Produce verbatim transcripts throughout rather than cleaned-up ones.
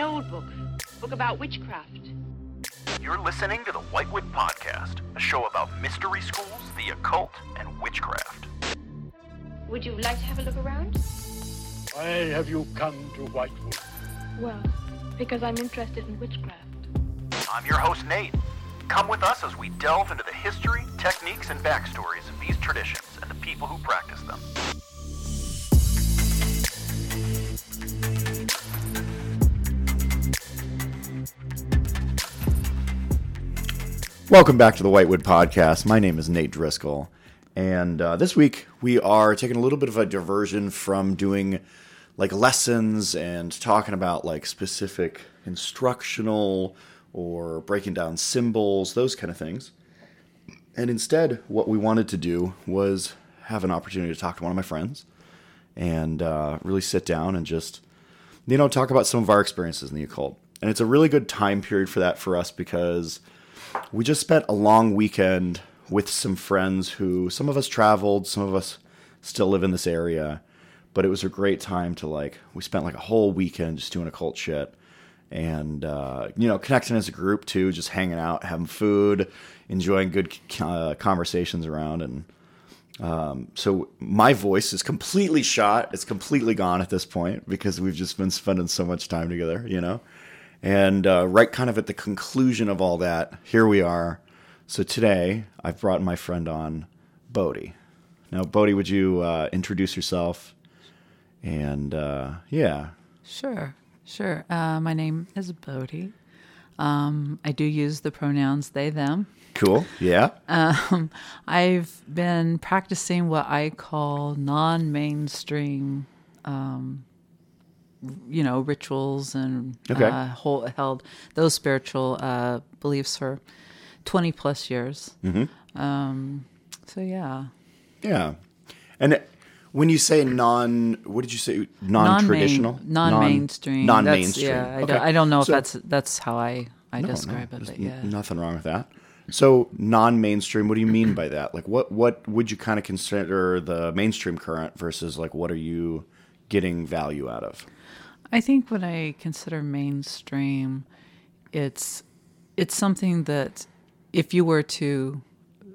An old book. A book about witchcraft. You're listening to the Whitewood Podcast, a show about mystery schools, the occult, and witchcraft. Would you like to have a look around? Why have you come to Whitewood? Well, because I'm interested in witchcraft. I'm your host, Nate. Come with us as we delve into the history, techniques, and backstories of these traditions and the people who practice them. Welcome back to the Whitewood Podcast. My name is Nate Driscoll, and uh, this week we are taking a little bit of a diversion from doing like lessons and talking about like specific instructional or breaking down symbols, those kind of things. And instead, what we wanted to do was have an opportunity to talk to one of my friends and uh, really sit down and just, you know, talk about some of our experiences in the occult. And it's a really good time period for that for us because we just spent a long weekend with some friends who, some of us traveled, some of us still live in this area, but it was a great time to like, we spent like a whole weekend just doing occult shit and, uh, you know, connecting as a group too, just hanging out, having food, enjoying good uh, conversations around. And um, so my voice is completely shot. It's completely gone at this point because we've just been spending so much time together, you know? And uh, right kind of at the conclusion of all that, here we are. So today, I've brought my friend on, Bodhi. Now, Bodhi, would you uh, introduce yourself? And uh, yeah. Sure, sure. Uh, my name is Bodhi. Um, I do use the pronouns they, them. Cool, yeah. Um, I've been practicing what I call non-mainstream um you know, rituals and okay. uh, hold, held those spiritual uh, beliefs for twenty plus years. Mm-hmm. Um, so, yeah. Yeah. And when you say non, what did you say? Non-traditional? Non-mainstream. Non, non-mainstream. Yeah, I, okay. don't, I don't know so, if that's that's how I, I no, describe no, it. But yeah. n- nothing wrong with that. So non-mainstream, what do you mean by that? Like what, what would you kind of consider the mainstream current versus like what are you getting value out of? I think when I consider mainstream, it's it's something that if you were to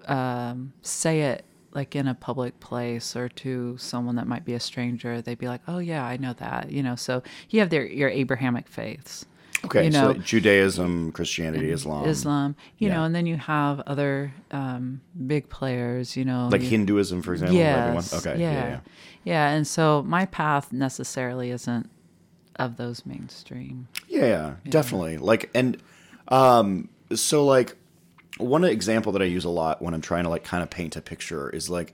um, say it like in a public place or to someone that might be a stranger, they'd be like, "Oh yeah, I know that." You know, so you have their your Abrahamic faiths. Okay, you know, so Judaism, Christianity, Islam, Islam. You yeah. know, and then you have other um, big players. You know, like you, Hinduism, for example. Yes, okay, yeah, yeah, yeah, yeah. And so my path necessarily isn't of those mainstream. Yeah, yeah, definitely. Like, and um, so like one example that I use a lot when I'm trying to like kind of paint a picture is like,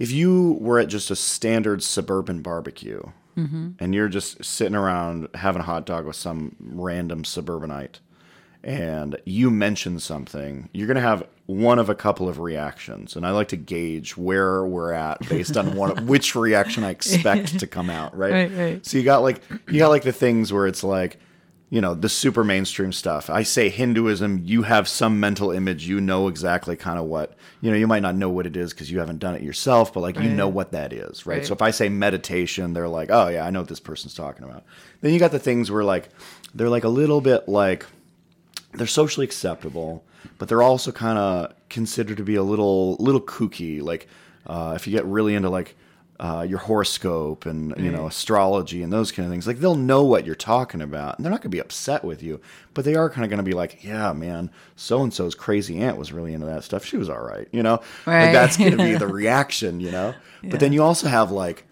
if you were at just a standard suburban barbecue mm-hmm. and you're just sitting around having a hot dog with some random suburbanite and you mention something, you're going to have one of a couple of reactions. And I like to gauge where we're at based on one, which reaction I expect to come out. Right? Right, right. So you got like, you got like the things where it's like, you know, the super mainstream stuff. I say Hinduism, you have some mental image, you know, exactly kind of what, you know, you might not know what it is cause you haven't done it yourself, but like, right. you know what that is. Right? Right. So if I say meditation, they're like, oh yeah, I know what this person's talking about. Then you got the things where like, they're like a little bit like, they're socially acceptable, but they're also kind of considered to be a little little kooky. Like uh, if you get really into like uh, your horoscope and mm-hmm. you know astrology and those kind of things, like they'll know what you're talking about, and they're not going to be upset with you, but they are kind of going to be like, yeah, man, so and so's crazy aunt was really into that stuff. She was all right, you know. Right. Like that's going to be the reaction, you know. Yeah. But then you also have like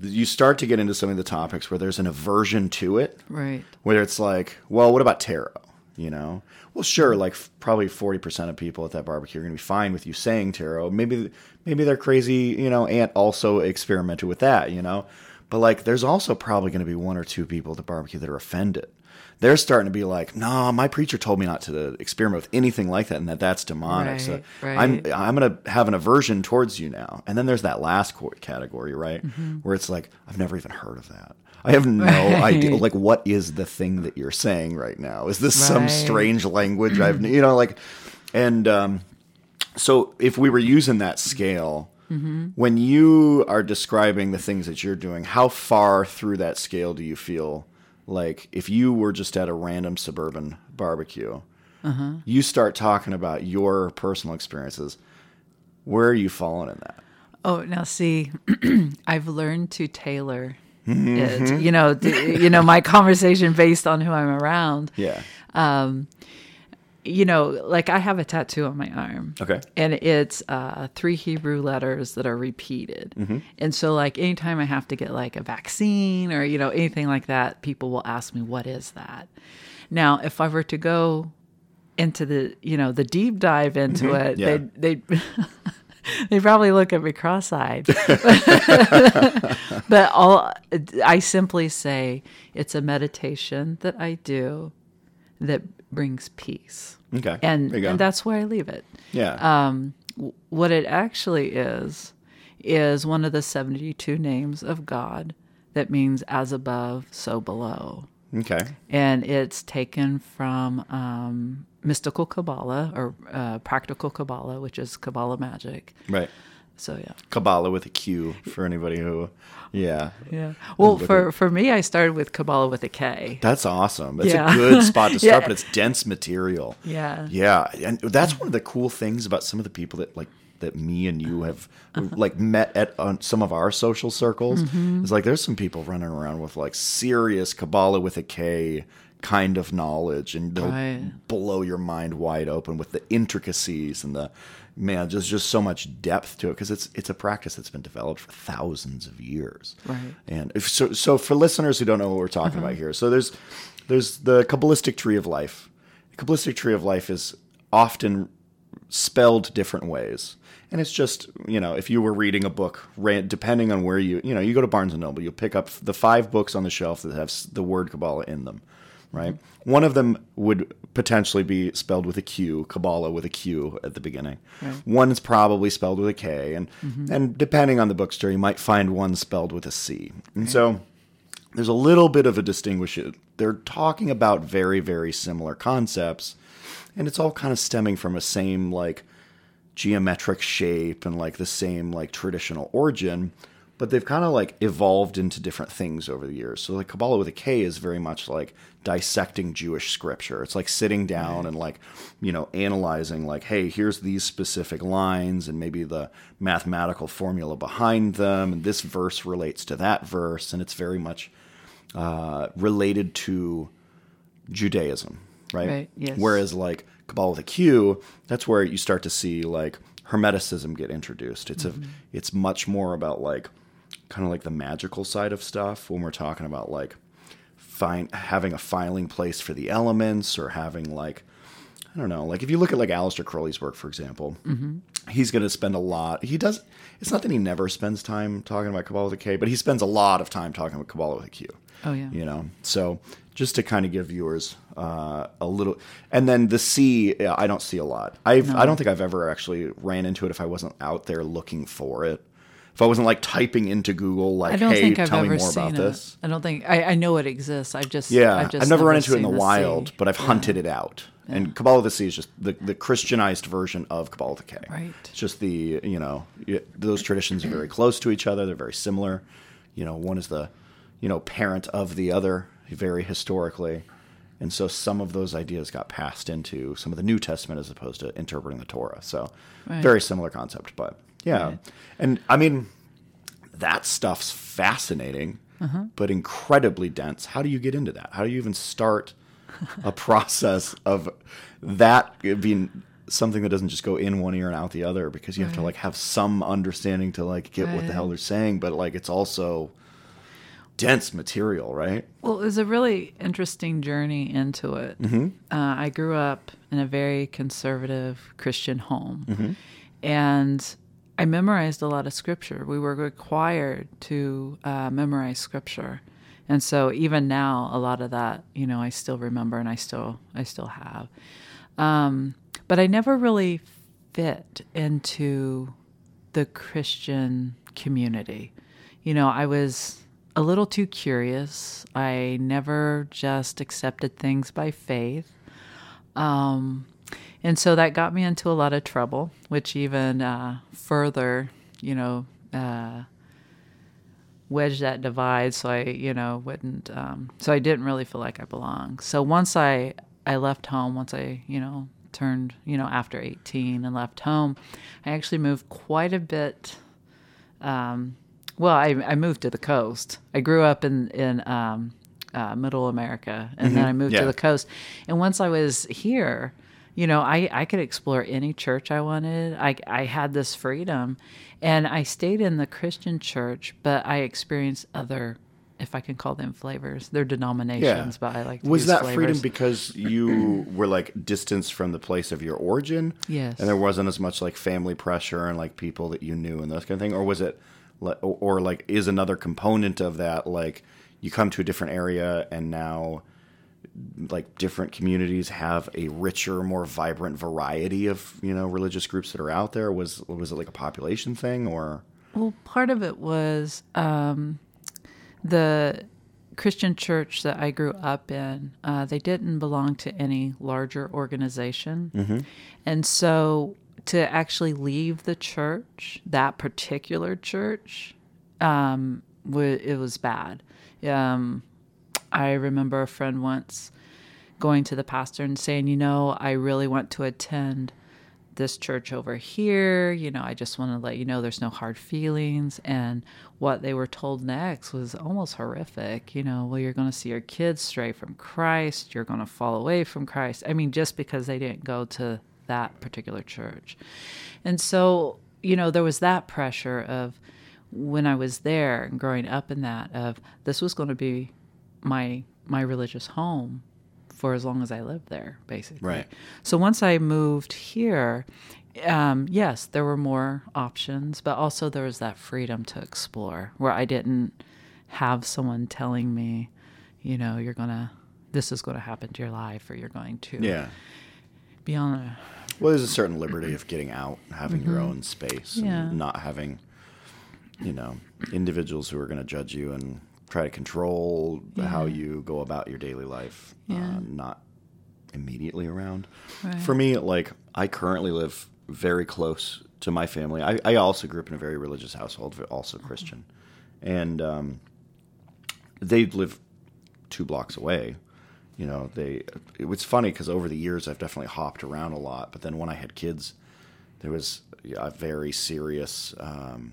you start to get into some of the topics where there's an aversion to it, right? Where it's like, well, what about tarot? You know, well, sure, like f- probably forty percent of people at that barbecue are going to be fine with you saying tarot. Maybe, maybe their crazy, you know, aunt also experimented with that, you know, but like, there's also probably going to be one or two people at the barbecue that are offended. They're starting to be like, no, nah, my preacher told me not to experiment with anything like that. And that that's demonic. Right, so right. I'm, I'm going to have an aversion towards you now. And then there's that last category, right? Mm-hmm. Where it's like, I've never even heard of that. I have no right. idea. Like, what is the thing that you're saying right now? Is this right. some strange language? I've, you know, like, and um, so if we were using that scale, mm-hmm. when you are describing the things that you're doing, how far through that scale do you feel Like, if you were just at a random suburban barbecue, uh-huh. you start talking about your personal experiences. Where are you falling in that? Oh, now see, I've learned to tailor mm-hmm. it. You know, the, you know, my conversation based on who I'm around. Yeah. Um, you know, like I have a tattoo on my arm. Okay. And it's uh, three Hebrew letters that are repeated. Mm-hmm. And so like anytime I have to get like a vaccine or, you know, anything like that, people will ask me, what is that? Now, if I were to go into the, you know, the deep dive into mm-hmm. it, yeah. they'd, they'd, they probably look at me cross-eyed. But all I simply say, it's a meditation that I do that brings peace. Okay. And, and that's where I leave it. Yeah. Um, w- what it actually is, is one of the seventy-two names of God that means as above, so below. Okay. And it's taken from um, mystical Kabbalah or uh, practical Kabbalah, which is Kabbalah magic. Right. So, yeah. Kabbalah with a Q for anybody who, yeah. Yeah. Well, for, for me, I started with Kabbalah with a K. That's awesome. That's yeah. a good spot to start, yeah. but it's dense material. Yeah. Yeah. And that's one of the cool things about some of the people that, like, that me and you have, uh-huh. like, met at on some of our social circles. Mm-hmm. It's like there's some people running around with, like, serious Kabbalah with a K kind of knowledge, and they'll right. blow your mind wide open with the intricacies and the... Man, there's just so much depth to it because it's it's a practice that's been developed for thousands of years. Right. And if, so, so for listeners who don't know what we're talking uh-huh. about here, so there's there's the Kabbalistic Tree of Life. The Kabbalistic Tree of Life is often spelled different ways, and it's just, you know, if you were reading a book, depending on where you you know you go to Barnes and Noble, you'll pick up the five books on the shelf that have the word Kabbalah in them. Right. One of them would potentially be spelled with a Q, Kabbalah with a Q at the beginning. Right. One is probably spelled with a K. And mm-hmm. and depending on the bookstore, you might find one spelled with a C. And right. so there's a little bit of a distinguish. They're talking about very, very similar concepts. And it's all kind of stemming from a same like geometric shape and like the same like traditional origin. But they've kind of like evolved into different things over the years. So like Kabbalah with a K is very much like dissecting Jewish scripture. It's like sitting down right. and like, you know, analyzing like, hey, here's these specific lines and maybe the mathematical formula behind them. And this verse relates to that verse. And it's very much uh, related to Judaism, right? Right. Yes. Whereas like Kabbalah with a Q, that's where you start to see like Hermeticism get introduced. It's mm-hmm. a, it's much more about like, kind of like the magical side of stuff when we're talking about like find having a filing place for the elements or having like, I don't know, like if you look at like Aleister Crowley's work, for example, mm-hmm. he's going to spend a lot. He does. It's not that he never spends time talking about Kabbalah with a K, but he spends a lot of time talking about Kabbalah with a Q. Oh yeah. You know, so just to kind of give viewers uh, a little, and then the C, yeah, I don't see a lot. I've, no. I don't think I've ever actually ran into it if I wasn't out there looking for it. If I wasn't like typing into Google, like, hey, tell me more about this. I don't think I, I know it exists. I've just yeah, I've, just I've never, never run into it in the, the wild, sea. But I've yeah. hunted it out. Yeah. And Kabbalah with a C is just the, the Christianized version of Kabbalah with a K. Right. It's just the you know it, those traditions are very close to each other. They're very similar. You know, one is the you know parent of the other, very historically, and so some of those ideas got passed into some of the New Testament as opposed to interpreting the Torah. So right. very similar concept, but. Yeah. Right. And I mean, that stuff's fascinating, uh-huh. but incredibly dense. How do you get into that? How do you even start a process of that being something that doesn't just go in one ear and out the other? Because you right. have to like have some understanding to like get right. what the hell they're saying, but like it's also dense material, right? Well, it was a really interesting journey into it. Mm-hmm. Uh, I grew up in a very conservative Christian home, mm-hmm. and I memorized a lot of scripture. We were required to uh, memorize scripture, and so even now, a lot of that, you know, I still remember and I still, I still have. Um, but I never really fit into the Christian community. You know, I was a little too curious. I never just accepted things by faith. Um, And so that got me into a lot of trouble, which even uh, further, you know, uh, wedge that divide so I, you know, wouldn't, um, so I didn't really feel like I belonged. So once I, I left home, once I, you know, turned, you know, after eighteen and left home, I actually moved quite a bit. Um, well, I, I moved to the coast. I grew up in, in, um, uh, middle America, and mm-hmm. then I moved yeah. to the coast. And once I was here, you know, I, I could explore any church I wanted. I, I had this freedom, and I stayed in the Christian church, but I experienced other, if I can call them flavors, they're denominations, yeah. but I like to Was use that flavors. Freedom because you were like distanced from the place of your origin? Yes. And there wasn't as much like family pressure and like people that you knew and that kind of thing? Or was it, or like is another component of that, like you come to a different area and now like different communities have a richer, more vibrant variety of, you know, religious groups that are out there? Was was it like a population thing or? Well, part of it was um, the Christian church that I grew up in, uh, they didn't belong to any larger organization. Mm-hmm. And so to actually leave the church, that particular church, um, w- it was bad. Um I remember a friend once going to the pastor and saying, you know, I really want to attend this church over here. You know, I just want to let you know there's no hard feelings. And what they were told next was almost horrific. You know, well, you're going to see your kids stray from Christ. You're going to fall away from Christ. I mean, just because they didn't go to that particular church. And so, you know, there was that pressure of when I was there and growing up in that of this was going to be my my religious home for as long as I lived there, basically. Right. So once I moved here, um, yes, there were more options, but also there was that freedom to explore where I didn't have someone telling me, you know, you're going to, this is going to happen to your life or you're going to yeah. be on a... Well, there's a certain liberty of getting out, having mm-hmm. your own space yeah. and not having, you know, individuals who are going to judge you and try to control yeah. how you go about your daily life, yeah. uh, not immediately around. Right. For me, like, I currently live very close to my family. I, I also grew up in a very religious household, also Christian. Mm-hmm. And um, they live two blocks away. You know, they. It was funny because over the years I've definitely hopped around a lot. But then when I had kids, there was a very serious um,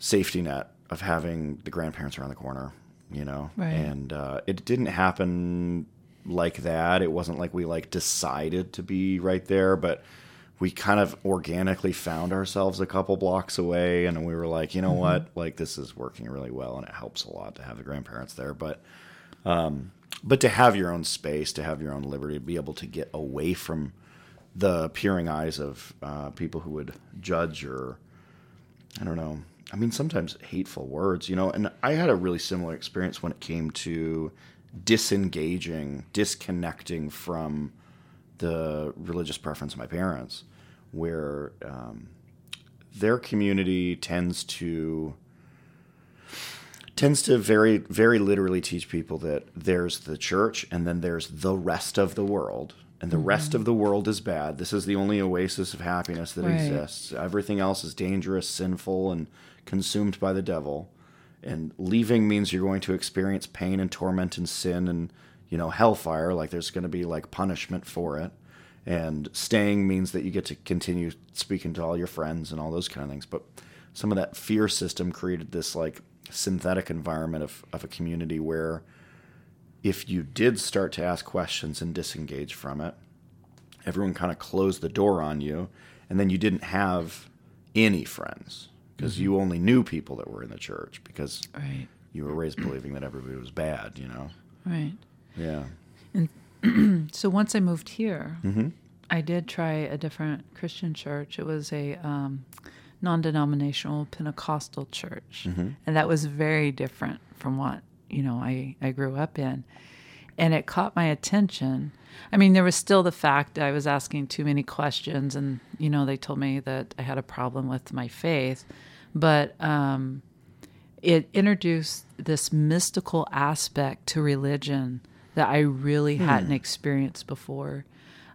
safety net of having the grandparents around the corner, you know? Right. And uh, it didn't happen like that. It wasn't like we like decided to be right there, but we kind of organically found ourselves a couple blocks away and we were like, you know mm-hmm. what, like this is working really well and it helps a lot to have the grandparents there. But um, but to have your own space, to have your own liberty, to be able to get away from the peering eyes of uh, people who would judge or, I don't know, I mean, sometimes hateful words, you know, and I had a really similar experience when it came to disengaging, disconnecting from the religious preference of my parents, where um, their community tends to tends to very, very literally teach people that there's the church and then there's the rest of the world. And the mm-hmm. rest of the world is bad. This is the only oasis of happiness that right. exists. Everything else is dangerous, sinful, and consumed by the devil. And leaving means you're going to experience pain and torment and sin and, you know, hellfire. Like there's going to be like punishment for it. And staying means that you get to continue speaking to all your friends and all those kind of things. But some of that fear system created this like synthetic environment of, of a community where if you did start to ask questions and disengage from it, everyone kind of closed the door on you, and then you didn't have any friends because mm-hmm. you only knew people that were in the church because right. you were raised believing that everybody was bad, you know? Right. Yeah. And so once I moved here, mm-hmm. I did try a different Christian church. It was a um, non-denominational Pentecostal church, mm-hmm. and that was very different from what you know, I, I grew up in. And it caught my attention. I mean, there was still the fact that I was asking too many questions and, you know, they told me that I had a problem with my faith. But um, it introduced this mystical aspect to religion that I really hmm. hadn't experienced before.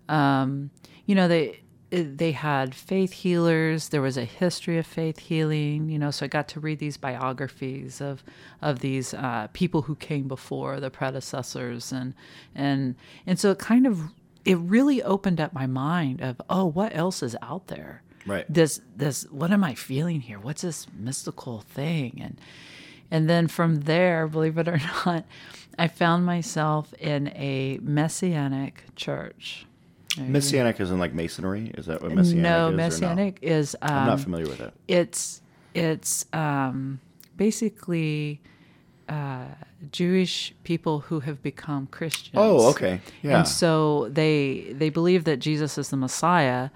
Um, you know, they they had faith healers. There was a history of faith healing, you know, so I got to read these biographies of of these uh, people who came before, the predecessors. And, and, and so it kind of, it really opened up my mind of, oh, what else is out there? Right. This, this, what am I feeling here? What's this mystical thing? And, and then from there, believe it or not, I found myself in a Messianic church. Messianic is in like masonry? Is that what Messianic no, is? Messianic no, Messianic is... Um, I'm not familiar with it. It's it's um, basically uh, Jewish people who have become Christians. Oh, okay. Yeah. And so they they believe that Jesus is the Messiah,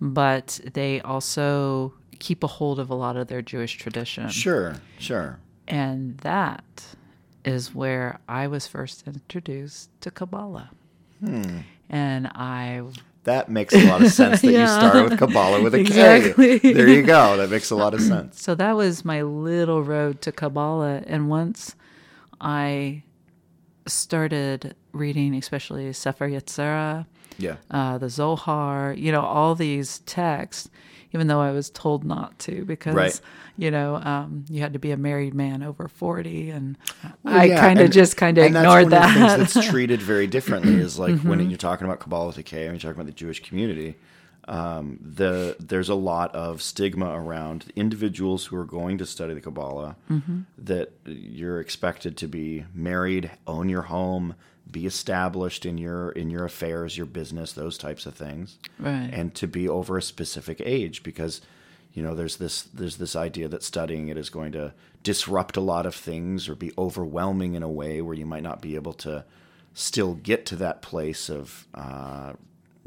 but they also keep a hold of a lot of their Jewish tradition. Sure, sure. And that is where I was first introduced to Kabbalah. Hmm. And I... That makes a lot of sense that yeah. you start with Kabbalah with a exactly. K. There you go. That makes a lot of sense. So that was my little road to Kabbalah. And once I started reading, especially Sefer Yetzirah, yeah. uh, the Zohar, you know, all these texts, even though I was told not to because, right. you know, um, you had to be a married man over forty. And well, I yeah. kind of just kind of ignored that. And that's one of the things that's treated very differently is like mm-hmm. when you're talking about Kabbalah decay and you're talking about the Jewish community, um, the there's a lot of stigma around individuals who are going to study the Kabbalah mm-hmm. that you're expected to be married, own your home, be established in your in your affairs, your business, those types of things, right? And to be over a specific age, because you know there's this there's this idea that studying it is going to disrupt a lot of things or be overwhelming in a way where you might not be able to still get to that place of uh,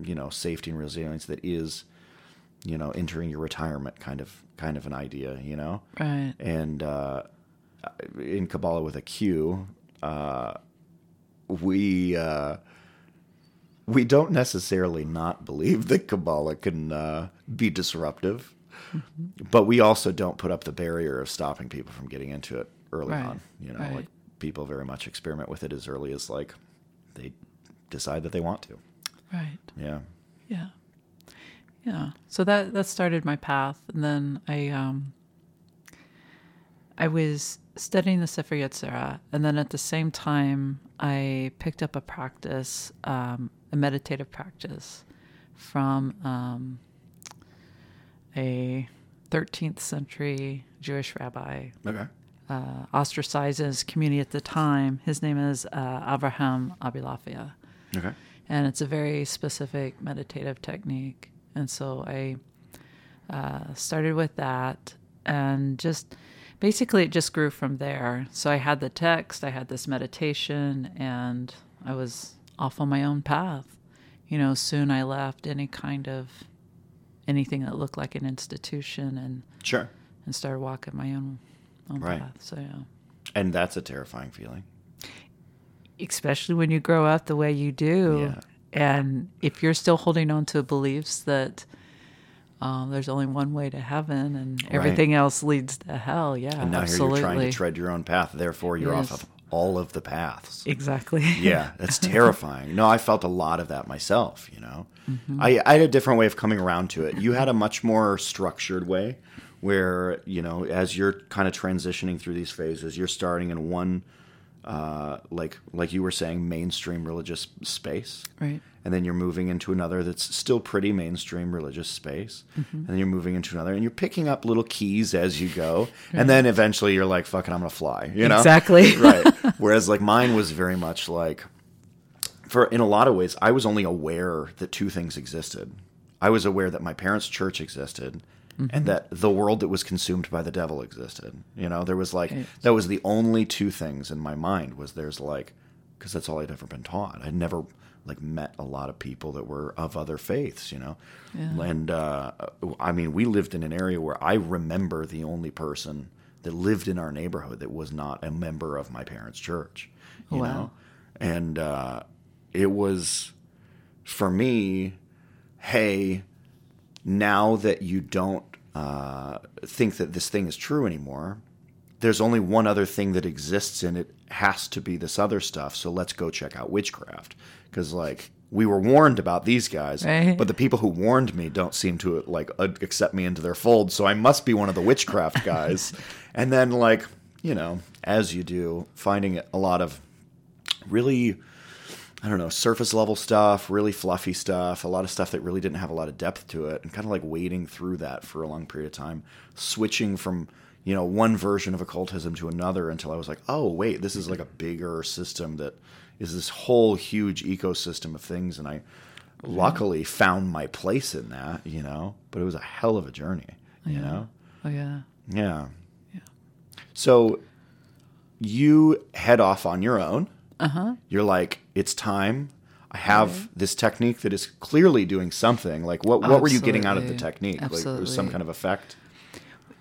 you know safety and resilience that is you know entering your retirement kind of kind of an idea, you know, right? And uh, in Kabbalah with a Q. Uh, We uh, we don't necessarily not believe that Kabbalah can uh, be disruptive, mm-hmm. but we also don't put up the barrier of stopping people from getting into it early right. on. You know, right. like people very much experiment with it as early as like they decide that they want to. Right. Yeah. Yeah. Yeah. So that that started my path, and then I um, I was studying the Sefer Yetzirah, and then at the same time, I picked up a practice, um, a meditative practice from um, a thirteenth century Jewish rabbi, okay. uh, ostracized in his community at the time. His name is uh, Abraham Abulafia. Okay. And it's a very specific meditative technique. And so I uh, started with that and just... Basically, it just grew from there. So I had the text, I had this meditation, and I was off on my own path. You know, soon I left any kind of anything that looked like an institution and sure, and started walking my own own right. path. So yeah, and that's a terrifying feeling, especially when you grow up the way you do, yeah. and if you're still holding on to beliefs that. Um, there's only one way to heaven, and everything right. else leads to hell. Yeah, and now absolutely. Here you're trying to tread your own path. Therefore, you're yes. off of all of the paths. Exactly. Yeah, that's terrifying. No, I felt a lot of that myself. You know, mm-hmm. I, I had a different way of coming around to it. You had a much more structured way, where you know, as you're kind of transitioning through these phases, you're starting in one, uh, like like you were saying, mainstream religious space. Right. And then you're moving into another that's still pretty mainstream religious space. Mm-hmm. And then you're moving into another, and you're picking up little keys as you go. Right. And then eventually you're like, fucking, I'm going to fly, you know? Exactly. Right. Whereas like mine was very much like, for in a lot of ways, I was only aware that two things existed. I was aware that my parents' church existed mm-hmm. and that the world that was consumed by the devil existed. You know, there was like, right. that was the only two things in my mind was there's like, because that's all I'd ever been taught. I'd never... like met a lot of people that were of other faiths, you know? Yeah. And, uh, I mean, we lived in an area where I remember the only person that lived in our neighborhood that was not a member of my parents' church, you wow. know? And, uh, it was for me, hey, now that you don't, uh, think that this thing is true anymore, there's only one other thing that exists and it has to be this other stuff. So let's go check out witchcraft. Because, like, we were warned about these guys, right. But the people who warned me don't seem to like accept me into their fold, so I must be one of the witchcraft guys. And then, like, you know, as you do, finding a lot of really, I don't know, surface level stuff, really fluffy stuff, a lot of stuff that really didn't have a lot of depth to it, and kind of like wading through that for a long period of time, switching from, you know, one version of occultism to another until I was like, oh, wait, this is like a bigger system that is this whole huge ecosystem of things. And I luckily found my place in that, you know, but it was a hell of a journey, you yeah. know? Oh, yeah. Yeah. Yeah. So you head off on your own. Uh-huh. You're like, it's time. I have okay. this technique that is clearly doing something. Like, what, what were you getting out of the technique? Absolutely. Like, there was some kind of effect?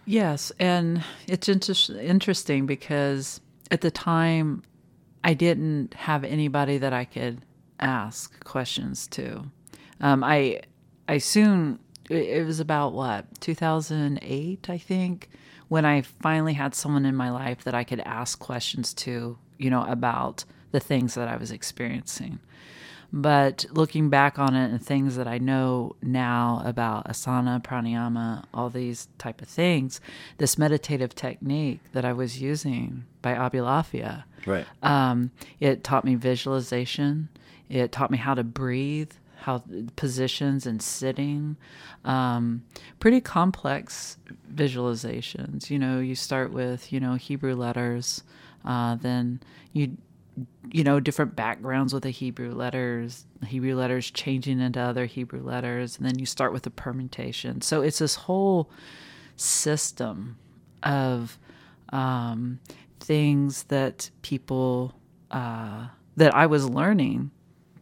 Yes, and it's inter- interesting because at the time, I didn't have anybody that I could ask questions to. Um, I I soon, it was about, what, two thousand eight, I think, when I finally had someone in my life that I could ask questions to, you know, about the things that I was experiencing. But looking back on it and things that I know now about asana, pranayama, all these type of things, this meditative technique that I was using by Abulafia, right. um, it taught me visualization. It taught me how to breathe, how positions and sitting, um, pretty complex visualizations. You know, you start with, you know, Hebrew letters, uh, then you... you know, different backgrounds with the Hebrew letters, Hebrew letters changing into other Hebrew letters, and then you start with the permutation. So it's this whole system of um, things that people, uh, that I was learning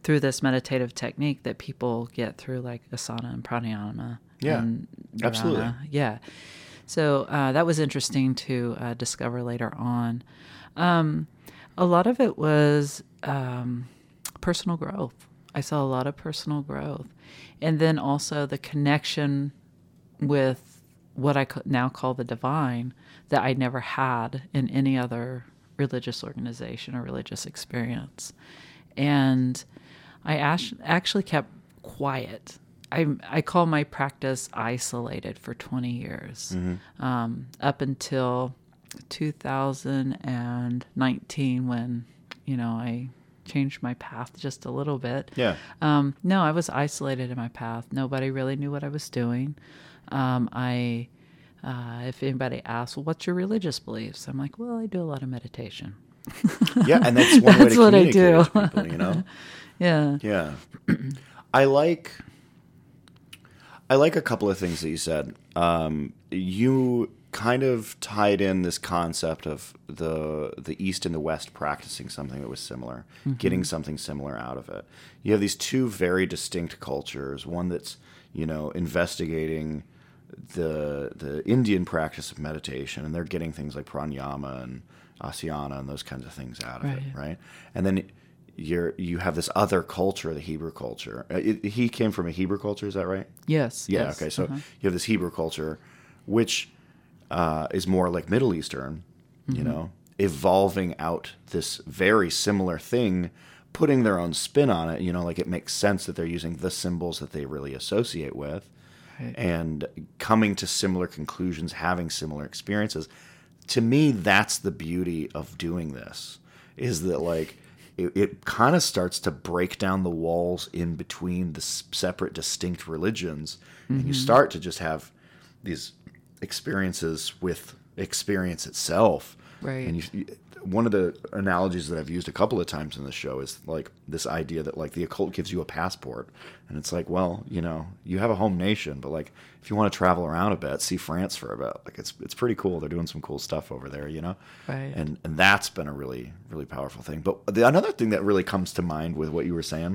through this meditative technique that people get through, like asana and pranayama. Yeah, and dharana. Absolutely. Yeah. So uh, that was interesting to uh, discover later on. Um A lot of it was um, personal growth. I saw a lot of personal growth. And then also the connection with what I now call the divine that I never had in any other religious organization or religious experience. And I actually kept quiet. I, I call my practice isolated for twenty years, mm-hmm. um, up until... two thousand nineteen, when, you know, I changed my path just a little bit. Yeah. Um, no, I was isolated in my path. Nobody really knew what I was doing. Um, I, uh, if anybody asks, well, what's your religious beliefs? I'm like, well, I do a lot of meditation. Yeah. And that's one that's way to what communicate I do. With people, you know? Yeah. Yeah. I like, I like a couple of things that you said. Um, you, kind of tied in this concept of the the East and the West practicing something that was similar, mm-hmm. getting something similar out of it. You have these two very distinct cultures, one that's, you know, investigating the the Indian practice of meditation, and they're getting things like pranayama and asana and those kinds of things out of right. it, right? And then you're you have this other culture, the Hebrew culture. It, he came from a Hebrew culture, is that right? Yes. Yeah, yes. Okay, so uh-huh. you have this Hebrew culture, which... Uh, is more like Middle Eastern, you mm-hmm. know, evolving out this very similar thing, putting their own spin on it. You know, like it makes sense that they're using the symbols that they really associate with right. and coming to similar conclusions, having similar experiences. To me, that's the beauty of doing this, is that like it, it kind of starts to break down the walls in between the separate distinct religions. Mm-hmm. And you start to just have these... experiences with experience itself. Right. And you, you, one of the analogies that I've used a couple of times in this show is like this idea that like the occult gives you a passport, and it's like, well, you know, you have a home nation, but like if you want to travel around a bit, see France for a bit, like it's it's pretty cool. They're doing some cool stuff over there, you know? Right. And and that's been a really, really powerful thing. But the, another thing that really comes to mind with what you were saying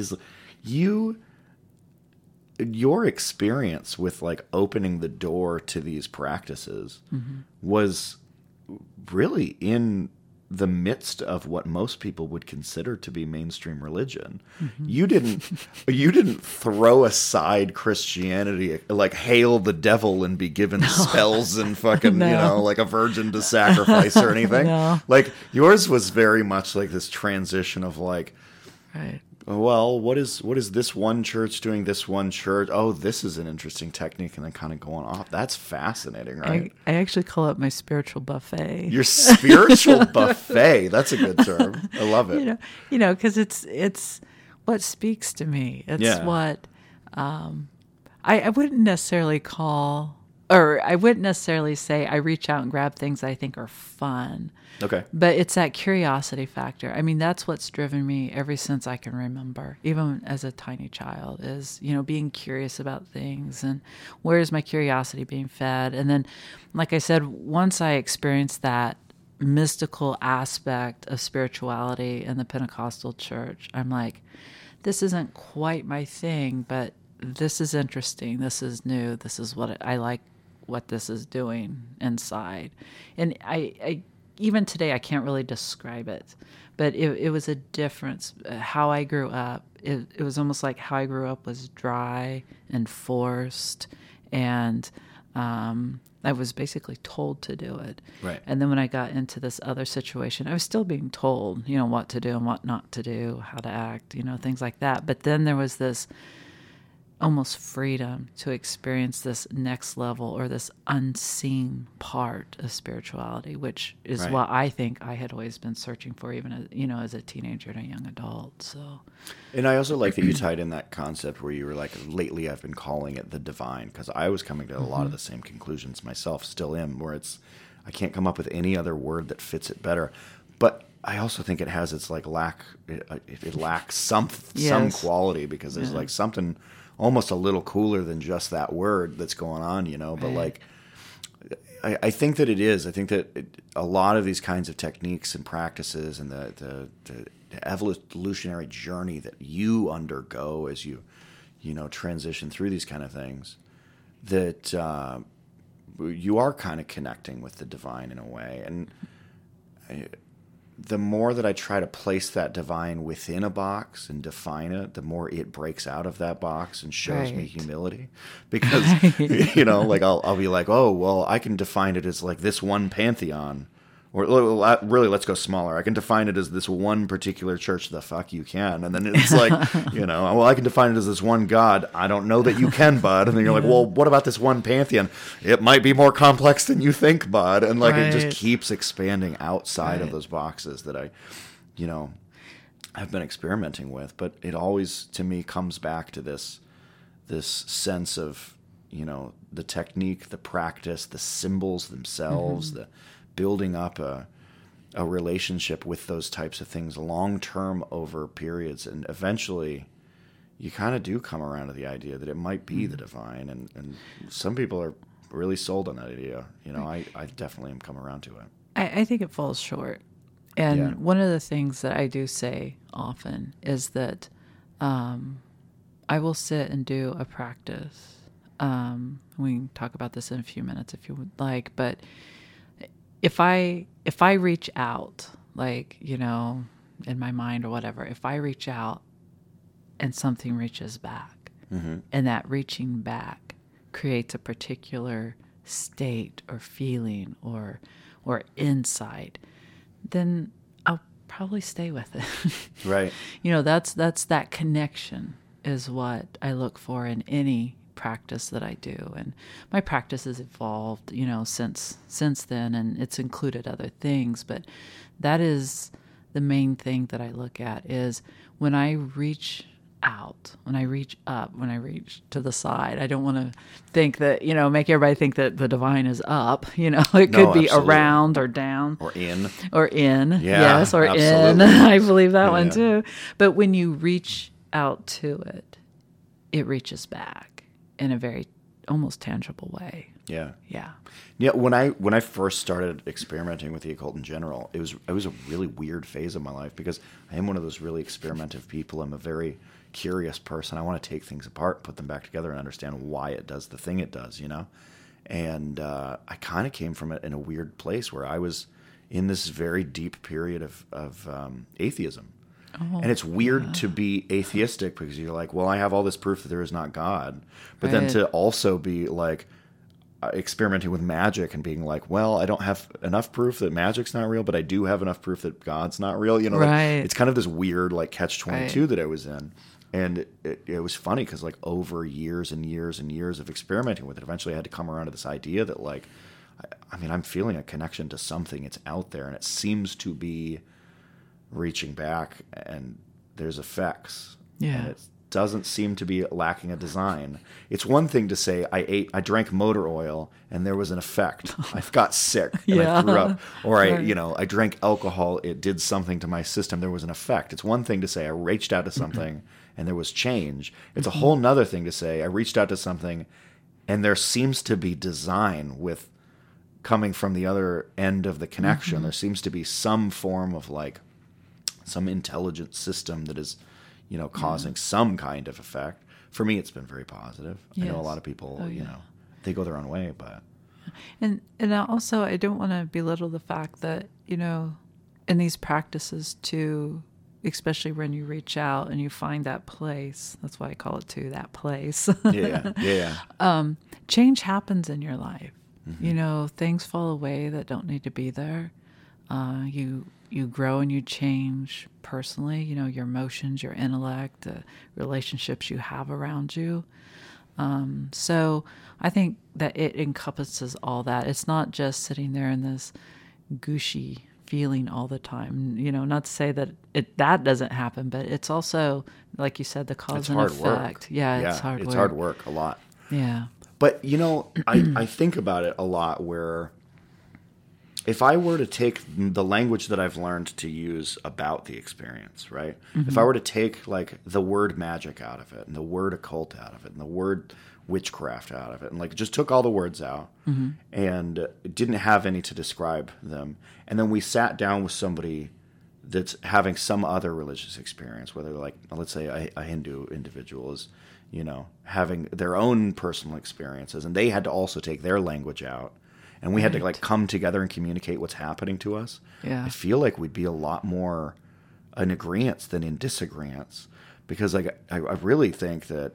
is you... your experience with like opening the door to these practices mm-hmm. was really in the midst of what most people would consider to be mainstream religion. Mm-hmm. You didn't, you didn't throw aside Christianity, like hail the devil and be given no. spells and fucking, no. you know, like a virgin to sacrifice or anything. No. Like yours was very much like this transition of like, right. well, what is what is this one church doing, this one church? Oh, this is an interesting technique, and then kind of going off. That's fascinating, right? I, I actually call it my spiritual buffet. Your spiritual buffet. That's a good term. I love it. You know, you know, because it's, it's what speaks to me. It's yeah. what um, I, I wouldn't necessarily call... Or I wouldn't necessarily say I reach out and grab things I think are fun. Okay. But it's that curiosity factor. I mean, that's what's driven me ever since I can remember, even as a tiny child, is, you know, being curious about things and where is my curiosity being fed? And then, like I said, once I experienced that mystical aspect of spirituality in the Pentecostal church, I'm like, this isn't quite my thing, but this is interesting. This is new. This is what I like. What this is doing inside. And I, I even today I can't really describe it, but it, it was a difference. How I grew up, it, it was almost like how I grew up was dry and forced, and um, I was basically told to do it. Right. And then when I got into this other situation, I was still being told, you know, what to do and what not to do, how to act, you know, things like that. But then there was this almost freedom to experience this next level or this unseen part of spirituality, which is right. what I think I had always been searching for, even as, you know, as a teenager and a young adult. So, and I also like that you tied in that concept where you were like, lately I've been calling it the divine, because I was coming to a mm-hmm. lot of the same conclusions myself, still am, where it's, I can't come up with any other word that fits it better. But I also think it has its like lack, it, it lacks some, yes. some quality, because there's yeah. like something... almost a little cooler than just that word that's going on, you know, but right. like, I, I think that it is, I think that it, a lot of these kinds of techniques and practices and the, the, the, the evolutionary journey that you undergo as you, you know, transition through these kind of things, that uh, you are kind of connecting with the divine in a way. And I, the more that I try to place that divine within a box and define it, the more it breaks out of that box and shows right. me humility. Because, right. you know, like I'll I'll be like, oh, well, I can define it as like this one pantheon. Or really, let's go smaller. I can define it as this one particular church. The fuck you can. And then it's like, you know, well, I can define it as this one God. I don't know that you can, bud. And then you're yeah. like, well, what about this one pantheon? It might be more complex than you think, bud. And like, right. it just keeps expanding outside right. of those boxes that I, you know, have been experimenting with. But it always, to me, comes back to this, this sense of, you know, the technique, the practice, the symbols themselves, mm-hmm. the building up a a relationship with those types of things long term over periods, and eventually you kind of do come around to the idea that it might be mm-hmm. the divine, and, and some people are really sold on that idea. You know, I, I definitely am come around to it. I, I think it falls short. And yeah. one of the things that I do say often is that um, I will sit and do a practice. Um, we can talk about this in a few minutes if you would like, but If I if I reach out, like, you know, in my mind or whatever, if I reach out and something reaches back, mm-hmm. and that reaching back creates a particular state or feeling or or insight, then I'll probably stay with it. Right. You know, that's that's that connection is what I look for in any practice that I do, and my practice has evolved, you know, since since then, and it's included other things, but that is the main thing that I look at, is when I reach out, when I reach up, when I reach to the side. I don't want to think that, you know, make everybody think that the divine is up, you know, it no, could be absolutely. Around or down or in or in yeah, yes or absolutely. In I believe that yeah. one too. But when you reach out to it, it reaches back in a very almost tangible way. Yeah. Yeah. Yeah. When I, when I first started experimenting with the occult in general, it was, it was a really weird phase of my life, because I am one of those really experimentative people. I'm a very curious person. I want to take things apart, put them back together, and understand why it does the thing it does, you know? And, uh, I kind of came from it in a weird place where I was in this very deep period of, of, um, atheism. Oh, and it's weird yeah. to be atheistic, because you're like, well, I have all this proof that there is not God. But right. then to also be like, experimenting with magic and being like, well, I don't have enough proof that magic's not real, but I do have enough proof that God's not real. You know, right. Like, it's kind of this weird like catch twenty-two right. that I was in. And it, it, it was funny because like over years and years and years of experimenting with it, eventually I had to come around to this idea that like, I, I mean, I'm feeling a connection to something. It's out there and it seems to be reaching back and there's effects. Yeah. And it's, doesn't seem to be lacking a design. It's one thing to say I ate, I drank motor oil and there was an effect. I got sick and yeah. I threw up, or I, you know, I drank alcohol. It did something to my system. There was an effect. It's one thing to say I reached out to something mm-hmm. and there was change. It's mm-hmm. a whole nother thing to say I reached out to something and there seems to be design with coming from the other end of the connection. Mm-hmm. There seems to be some form of like some intelligent system that is, you know, causing yeah. some kind of effect. For me, it's been very positive. Yes. I know a lot of people, oh, you yeah. know, they go their own way, but. And and also, I don't want to belittle the fact that, you know, in these practices too, especially when you reach out and you find that place, that's why I call it too, that place. Yeah, yeah. um, change happens in your life. Mm-hmm. You know, things fall away that don't need to be there. Uh, you you grow and you change personally, you know, your emotions, your intellect, the relationships you have around you. Um, so I think that it encompasses all that. It's not just sitting there in this gushy feeling all the time, you know, not to say that it, that doesn't happen, but it's also, like you said, the cause and effect. It's hard work. Yeah, yeah, it's hard work. It's hard work a lot. Yeah. But, you know, I, I think about it a lot where, if I were to take the language that I've learned to use about the experience, right? Mm-hmm. If I were to take like the word magic out of it and the word occult out of it and the word witchcraft out of it and like just took all the words out mm-hmm. and didn't have any to describe them. And then we sat down with somebody that's having some other religious experience, whether like, let's say a, a Hindu individual is, you know, having their own personal experiences and they had to also take their language out. And we right. had to like come together and communicate what's happening to us. Yeah. I feel like we'd be a lot more in agreeance than in disagreeance, because like I, I really think that,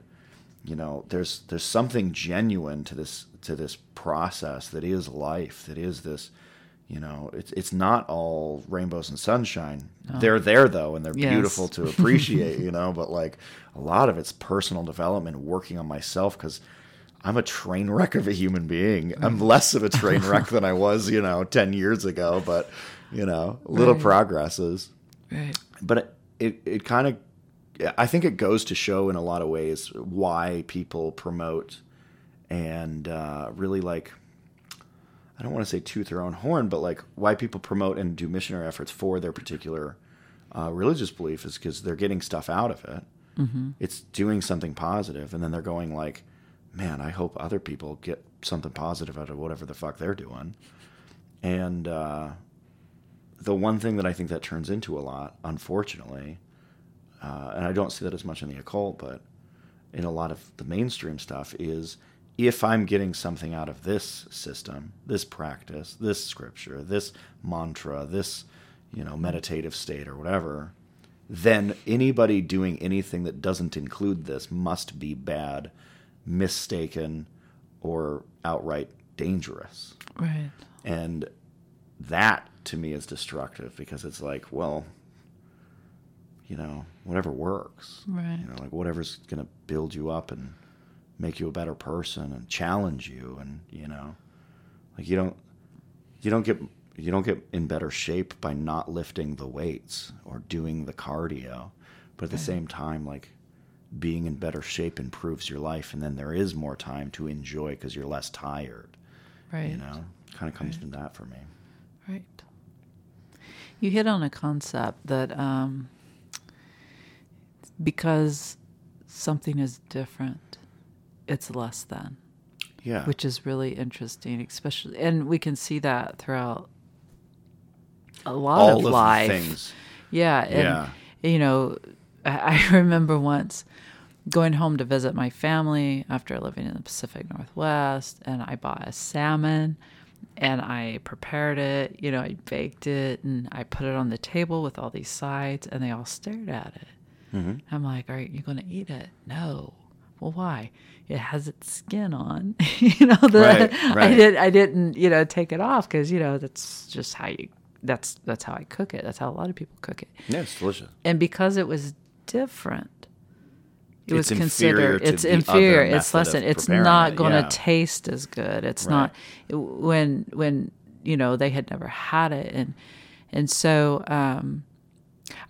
you know, there's there's something genuine to this to this process that is life, that is this, you know, it's it's not all rainbows and sunshine. No. They're there though, and they're yes. beautiful to appreciate, you know. But like a lot of it's personal development, working on myself, because I'm a train wreck of a human being. I'm less of a train wreck than I was, you know, ten years ago, but, you know, little right. progresses. Right. But it, it, it kind of, I think it goes to show in a lot of ways why people promote and uh, really like, I don't want to say toot their own horn, but like why people promote and do missionary efforts for their particular uh, religious belief is because they're getting stuff out of it. Mm-hmm. It's doing something positive, and then they're going like, man, I hope other people get something positive out of whatever the fuck they're doing. And uh, the one thing that I think that turns into a lot, unfortunately, uh, and I don't see that as much in the occult, but in a lot of the mainstream stuff is if I'm getting something out of this system, this practice, this scripture, this mantra, this, you know, meditative state or whatever, then anybody doing anything that doesn't include this must be bad, mistaken, or outright dangerous. Right. And that to me is destructive, because it's like, well, you know, whatever works. Right. You know, like whatever's going to build you up and make you a better person and challenge you, and you know, like you don't you don't get you don't get in better shape by not lifting the weights or doing the cardio. But at right. the same time, like being in better shape improves your life, and then there is more time to enjoy because you're less tired. Right. You know, kind of comes right. from that for me. Right. You hit on a concept that um, because something is different, it's less than. Yeah. Which is really interesting, especially, and we can see that throughout a lot All of, of life. Things. Yeah. And, yeah. you know, I remember once going home to visit my family after living in the Pacific Northwest, and I bought a salmon and I prepared it, you know, I baked it and I put it on the table with all these sides, and they all stared at it. Mm-hmm. I'm like, are you going to eat it? No. well, why? It has its skin on. you know, the, right, right. I, did, I didn't, you know, take it off because, you know, that's just how you, that's, that's how I cook it. That's how a lot of people cook it. Yeah, it's delicious. And because it was different, it it's was considered, it's inferior, it's less than, it's not going to yeah. taste as good. It's right. not, it, when, when, you know, they had never had it. And, and so um,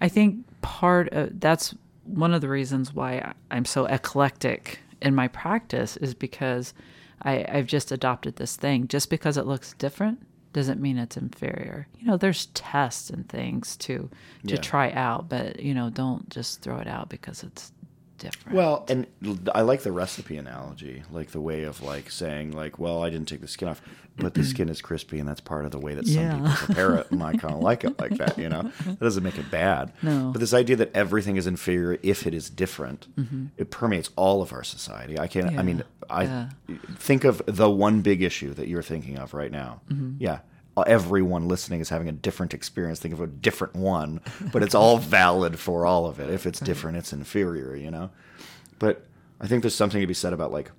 I think part of, that's one of the reasons why I'm so eclectic in my practice is because I, I've just adopted this thing. Just because it looks different doesn't mean it's inferior. You know, there's tests and things to, to yeah. try out, but, you know, don't just throw it out because it's different. Well, and I like the recipe analogy, like the way of like saying like, well, I didn't take the skin off, but the skin is crispy and that's part of the way that some yeah. people prepare it, and I kind of like it like that, you know? That doesn't make it bad. No. But this idea that everything is inferior if it is different, mm-hmm. it permeates all of our society. I can't, yeah. I mean, I yeah. think of the one big issue that you're thinking of right now. Mm-hmm. Yeah. Everyone listening is having a different experience. Think of a different one, but it's all valid for all of it. If it's different, it's inferior, you know? But I think there's something to be said about like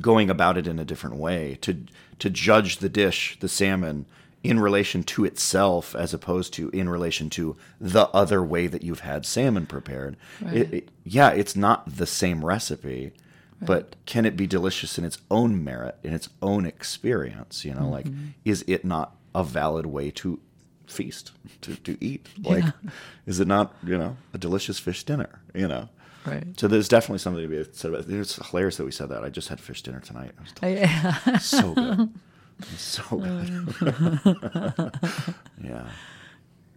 going about it in a different way, to to judge the dish, the salmon, in relation to itself as opposed to in relation to the other way that you've had salmon prepared. Right. It, it, yeah, it's not the same recipe. Right. But can it be delicious in its own merit, in its own experience? You know, mm-hmm. like, is it not a valid way to feast, to, to eat? Like, yeah. is it not, you know, a delicious fish dinner, you know? Right. So there's definitely something to be said about it. It's hilarious that we said that. I just had fish dinner tonight. It was delicious. I, yeah. So good. So good. yeah.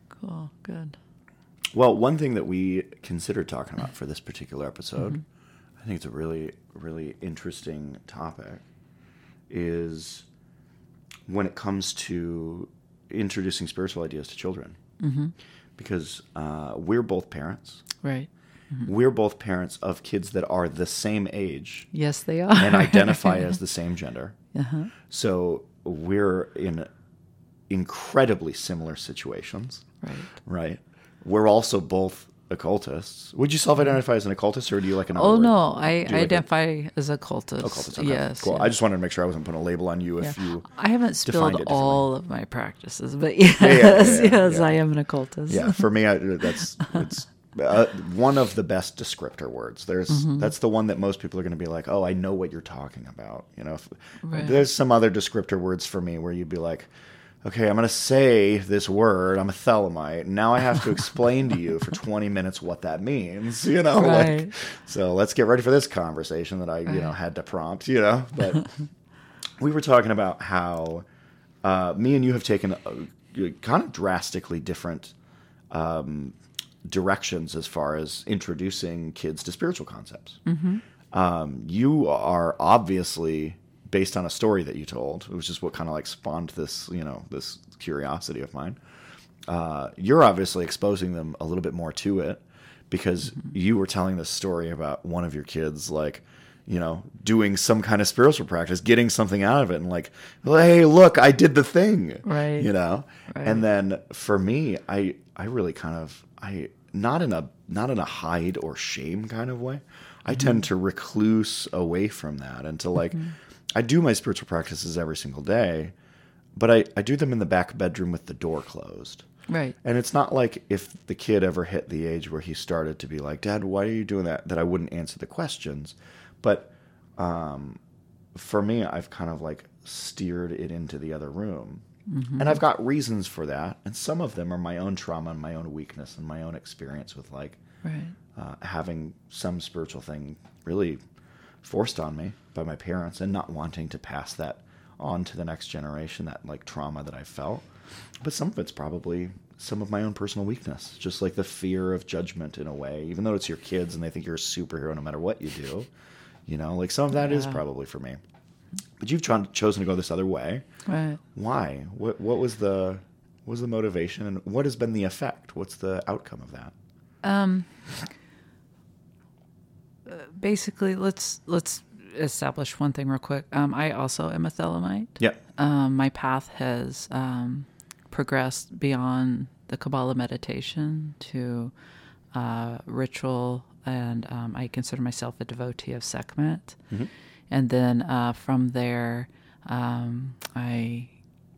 Cool. Good. Well, one thing that we considered talking about for this particular episode... Mm-hmm. I think it's a really, really interesting topic is when it comes to introducing spiritual ideas to children. Mm-hmm. Because uh, we're both parents. Right. Mm-hmm. We're both parents of kids that are the same age. Yes, they are. And identify as the same gender. Uh-huh. So we're in incredibly similar situations. Right. Right. We're also both... occultists. Would you self-identify as an occultist, or do you like an? Oh word? no, I, I like identify a... as occultist. Occultist. Okay. Yes. Cool. Yes. I just wanted to make sure I wasn't putting a label on you if yeah. you. I haven't spilled all of my practices, but yes, yeah, yeah, yeah, yeah, yes, yeah. I am an occultist. Yeah, for me, I, that's it's uh, one of the best descriptor words. There's mm-hmm. that's the one that most people are going to be like, oh, I know what you're talking about. You know, if, right. there's some other descriptor words for me where you'd be like. Okay, I'm going to say this word. I'm a Thelemite. Now I have to explain to you for twenty minutes what that means, you know? Right. Like, so let's get ready for this conversation that I, right. you know, had to prompt, you know? But we were talking about how uh, me and you have taken uh, kind of drastically different um, directions as far as introducing kids to spiritual concepts. Mm-hmm. Um, you are obviously... based on a story that you told, which is what kind of like spawned this, you know, this curiosity of mine. Uh, you're obviously exposing them a little bit more to it because mm-hmm. you were telling this story about one of your kids, like, you know, doing some kind of spiritual practice, getting something out of it and like, hey, look, I did the thing, right? You know? Right. And then for me, I, I really kind of, I, not in a, not in a hide or shame kind of way. I mm-hmm. tend to recluse away from that and to like, mm-hmm. I do my spiritual practices every single day, but I, I do them in the back bedroom with the door closed. Right. And it's not like if the kid ever hit the age where he started to be like, Dad, why are you doing that? That I wouldn't answer the questions. But um, for me, I've kind of like steered it into the other room. Mm-hmm. And I've got reasons for that. And some of them are my own trauma and my own weakness and my own experience with like right. uh, having some spiritual thing really forced on me by my parents and not wanting to pass that on to the next generation, that like trauma that I felt. But some of it's probably some of my own personal weakness, just like the fear of judgment in a way, even though it's your kids and they think you're a superhero no matter what you do, you know, like some of that yeah. is probably for me, but you've tr- chosen to go this other way. Right. Why? What, what was the, what was the motivation and what has been the effect? What's the outcome of that? Um, Basically, let's let's establish one thing real quick. Um, I also am a Thelemite. Yeah. Um, my path has um, progressed beyond the Kabbalah meditation to uh, ritual and um, I consider myself a devotee of Sekhmet. Mm-hmm. And then uh, from there, um, I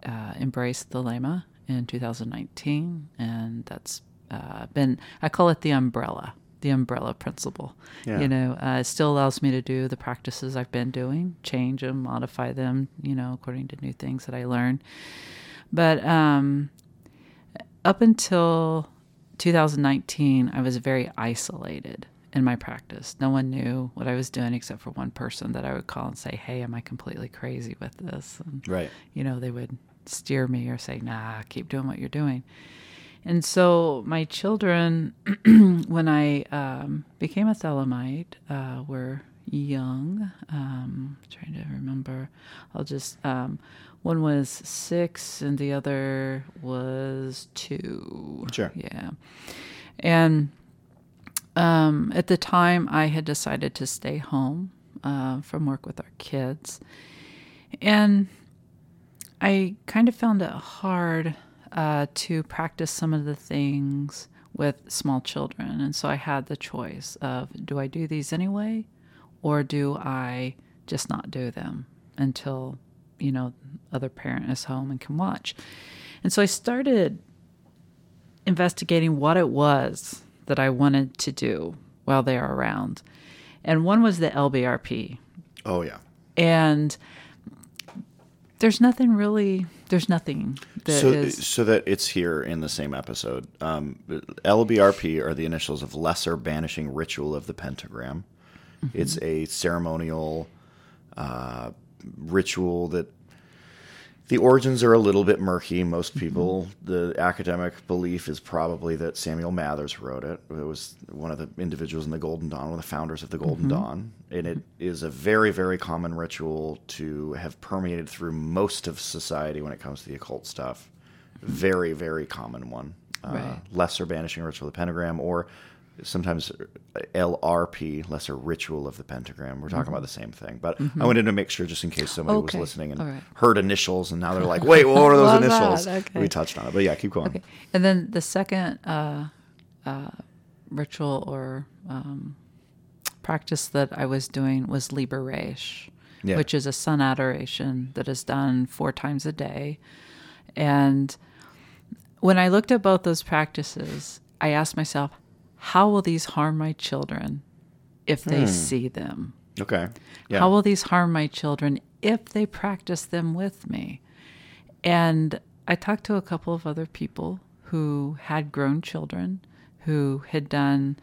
uh, embraced Thelema in two thousand nineteen, and that's uh, been, I call it the umbrella, the umbrella principle. Yeah. You know, uh, it still allows me to do the practices I've been doing, change them, modify them, you know, according to new things that I learn. But um, up until two thousand nineteen, I was very isolated in my practice. No one knew what I was doing except for one person that I would call and say, hey, am I completely crazy with this? And, right. You know, they would steer me or say, nah, keep doing what you're doing. And so my children, when I um, became a Thelemite, uh, were young. Um, trying to remember. I'll just, um, one was six and the other was two. Sure. Yeah. And um, at the time, I had decided to stay home uh, from work with our kids. And I kind of found it hard Uh, to practice some of the things with small children. And so I had the choice of, do I do these anyway, or do I just not do them until, you know, other parent is home and can watch? And so I started investigating what it was that I wanted to do while they are around. And one was the L B R P. Oh, yeah. And There's nothing really, there's nothing that so, is... So that it's here in the same episode. Um, L B R P are the initials of Lesser Banishing Ritual of the Pentagram. Mm-hmm. It's a ceremonial uh, ritual that... The origins are a little bit murky. Most people, mm-hmm. the academic belief is probably that Samuel Mathers wrote it. It was one of the individuals in the Golden Dawn, one of the founders of the Golden mm-hmm. Dawn. And it is a very, very common ritual to have permeated through most of society when it comes to the occult stuff. Very, very common one. Uh, right. Lesser Banishing Ritual of the Pentagram, or sometimes L R P, Lesser Ritual of the Pentagram. We're talking mm-hmm. about the same thing. But mm-hmm. I wanted to make sure, just in case somebody okay. was listening and right. heard initials, and now they're like, wait, what are those initials? Okay. We touched on it. But yeah, keep going. Okay. And then the second uh, uh, ritual or um, practice that I was doing was Liber Resh, yeah. which is a sun adoration that is done four times a day. And when I looked at both those practices, I asked myself, how will these harm my children if they hmm. see them? Okay. Yeah. How will these harm my children if they practice them with me? And I talked to a couple of other people who had grown children who had done,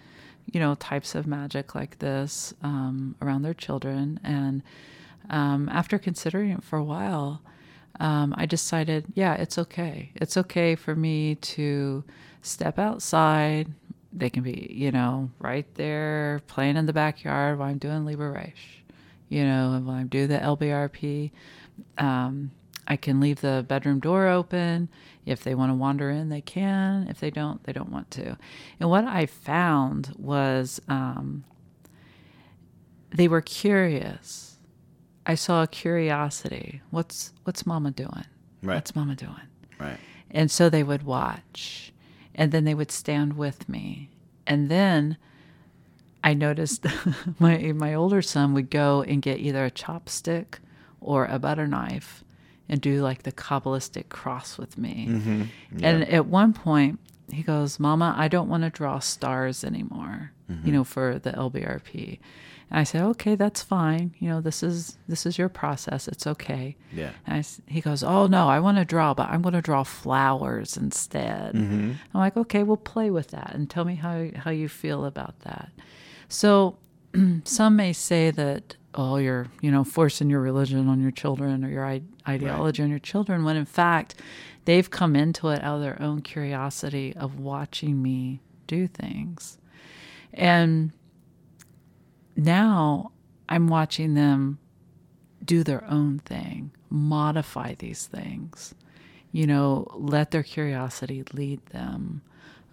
you know, types of magic like this um, around their children. And um, after considering it for a while, um, I decided, yeah, it's okay. It's okay for me to step outside. They can be, you know, right there playing in the backyard while I'm doing Liber Resh, you know, and while I'm doing the L B R P. Um, I can leave the bedroom door open. If they want to wander in, they can. If they don't, they don't want to. And what I found was um, they were curious. I saw a curiosity. What's what's Mama doing? Right. What's Mama doing? Right. And so they would watch. And then they would stand with me. And then I noticed my my older son would go and get either a chopstick or a butter knife and do like the Kabbalistic cross with me. Mm-hmm. Yeah. And at one point he goes, Mama, I don't want to draw stars anymore, mm-hmm. you know, for the L B R P. And I said, okay, that's fine. You know, this is this is your process. It's okay. Yeah. And I, he goes, oh, no, I want to draw, but I'm going to draw flowers instead. Mm-hmm. I'm like, okay, we'll play with that and tell me how, how you feel about that. So some may say that, oh, you're, you know, forcing your religion on your children or your I- ideology right. on your children, when in fact they've come into it out of their own curiosity of watching me do things. And now I'm watching them do their own thing, modify these things, you know, let their curiosity lead them.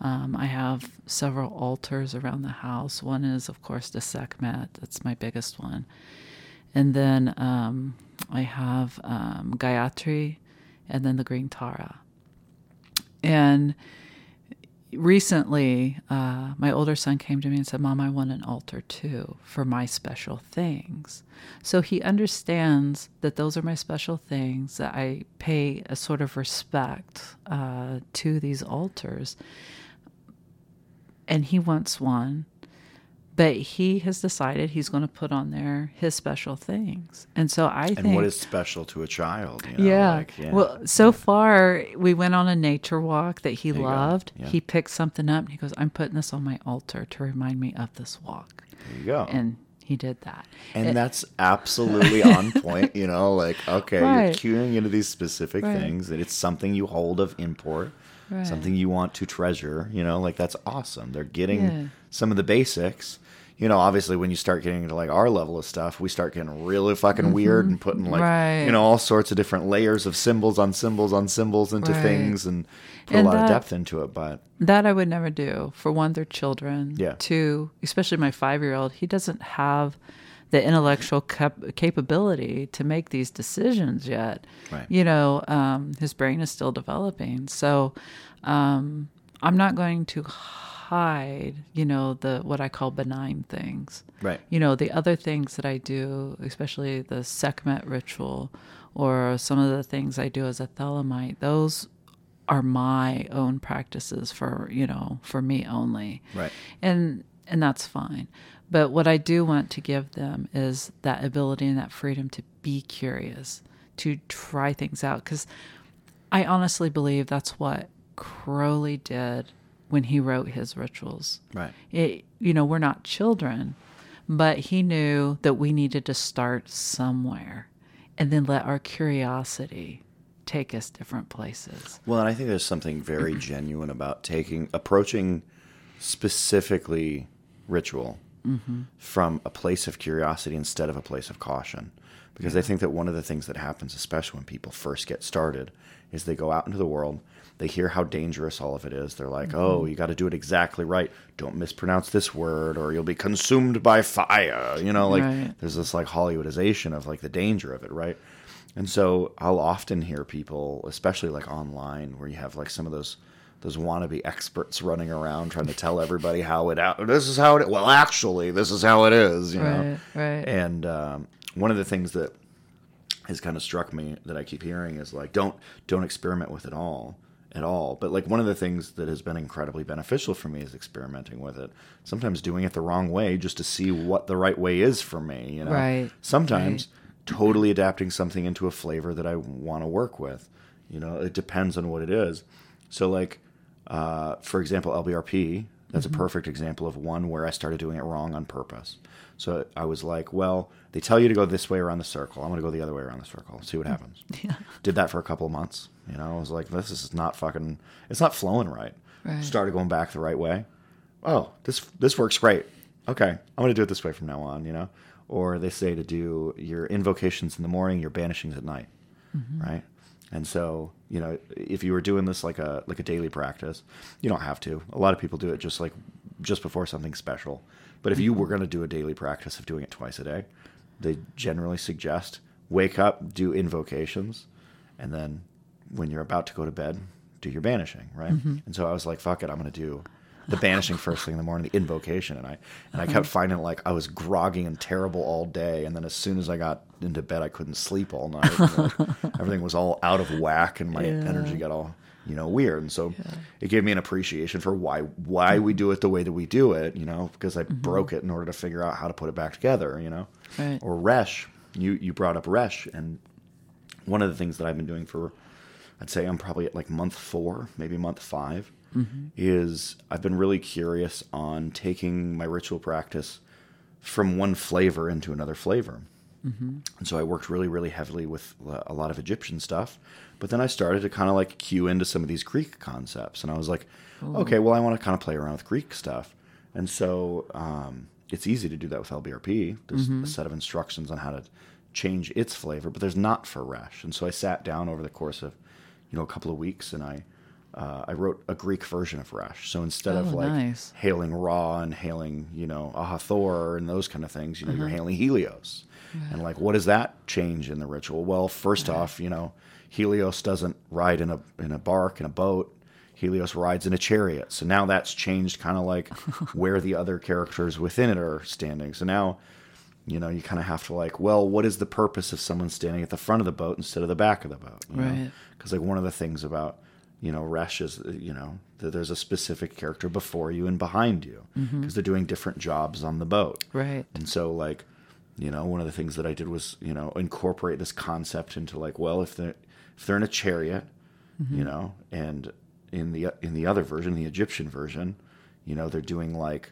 Um, I have several altars around the house. One is, of course, the Sekhmet. That's my biggest one. And then um, I have um, Gayatri and then the Green Tara. And recently, uh, my older son came to me and said, Mom, I want an altar too for my special things. So he understands that those are my special things, that I pay a sort of respect uh, to these altars. And he wants one, but he has decided he's going to put on there his special things. And so I and think... And what is special to a child? You know, yeah. Like, yeah. Well, so yeah. far, we went on a nature walk that he loved. Yeah. He picked something up, and he goes, I'm putting this on my altar to remind me of this walk. There you go. And he did that. And it, that's absolutely on point. You know, like, okay, right. You're cueing into these specific right. things, that it's something you hold of import. Right. Something you want to treasure, you know, like that's awesome. They're getting yeah. some of the basics. You know, obviously when you start getting into like our level of stuff, we start getting really fucking mm-hmm. weird and putting like, right. you know, all sorts of different layers of symbols on symbols on symbols into right. things and put and a lot that, of depth into it. But that I would never do. For one, they're children. Yeah. Two, especially my five-year-old, he doesn't have the intellectual cap- capability to make these decisions yet. Right. You know, um, his brain is still developing. So um, I'm not going to hide, you know, the what I call benign things. Right. You know, the other things that I do, especially the Sekhmet ritual or some of the things I do as a Thelemite, those are my own practices for, you know, for me only. Right. And and that's fine. But what I do want to give them is that ability and that freedom to be curious, to try things out. Because I honestly believe that's what Crowley did when he wrote his rituals. Right. It, you know, we're not children, but he knew that we needed to start somewhere and then let our curiosity take us different places. Well, and I think there's something very genuine about taking, approaching specifically ritual. Mm-hmm. From a place of curiosity instead of a place of caution. Because yeah. I think that one of the things that happens, especially when people first get started, is they go out into the world, they hear how dangerous all of it is. They're like, mm-hmm. oh, you got to do it exactly right. Don't mispronounce this word or you'll be consumed by fire. You know, like right. there's this like Hollywoodization of like the danger of it, right? And so I'll often hear people, especially like online, where you have like some of those Those wannabe experts running around trying to tell everybody how it out. This is how it. Well, actually, this is how it is. You right, know. Right. And um, one of the things that has kind of struck me that I keep hearing is like, don't don't experiment with it all at all. But like one of the things that has been incredibly beneficial for me is experimenting with it. Sometimes doing it the wrong way just to see what the right way is for me. You know. Right. Sometimes right. totally adapting something into a flavor that I want to work with. You know, it depends on what it is. So like. Uh, for example, L B R P, that's mm-hmm. a perfect example of one where I started doing it wrong on purpose. So I was like, well, they tell you to go this way around the circle. I'm going to go the other way around the circle. See what happens. Yeah. Did that for a couple of months. You know, I was like, this is not fucking, it's not flowing right. right. Started going back the right way. Oh, this, this works great. Okay. I'm going to do it this way from now on, you know, or they say to do your invocations in the morning, your banishings at night. Mm-hmm. Right. And so, you know, if you were doing this like a like a daily practice, you don't have to. A lot of people do it just like just before something special. But if you were going to do a daily practice of doing it twice a day, they generally suggest wake up, do invocations, and then when you're about to go to bed, do your banishing, right? Mm-hmm. And so I was like, fuck it, I'm going to do the banishing first thing in the morning, the invocation. And I and I kept finding like I was groggy and terrible all day. And then as soon as I got into bed, I couldn't sleep all night. Like, everything was all out of whack and my yeah. energy got all, you know, weird. And so yeah. it gave me an appreciation for why why we do it the way that we do it, you know, because I mm-hmm. broke it in order to figure out how to put it back together, you know. Right. Or Resh. You, you brought up Resh. And one of the things that I've been doing for, I'd say I'm probably at like month four, maybe month five. Mm-hmm. Is I've been really curious on taking my ritual practice from one flavor into another flavor. Mm-hmm. And so I worked really, really heavily with a lot of Egyptian stuff. But then I started to kind of like cue into some of these Greek concepts. And I was like, Ooh. okay, well, I want to kind of play around with Greek stuff. And so um, it's easy to do that with L B R P. There's mm-hmm. a set of instructions on how to change its flavor, but there's not for Resh. And so I sat down over the course of, you know, a couple of weeks and I... Uh, I wrote a Greek version of Resh. So instead oh, of like nice. hailing Ra and hailing, you know, Ahathor and those kind of things, you know, uh-huh. you're hailing Helios. Right. And like, what does that change in the ritual? Well, first right. off, you know, Helios doesn't ride in a in a bark, in a boat. Helios rides in a chariot. So now that's changed kind of like where the other characters within it are standing. So now, you know, you kind of have to like, well, what is the purpose of someone standing at the front of the boat instead of the back of the boat? You right. Because like one of the things about, you know, Resh is, you know, that there's a specific character before you and behind you because mm-hmm. they're doing different jobs on the boat. Right. And so like, you know, one of the things that I did was, you know, incorporate this concept into like, well, if they're, if they're in a chariot, mm-hmm. you know, and in the in the other version, the Egyptian version, you know, they're doing like,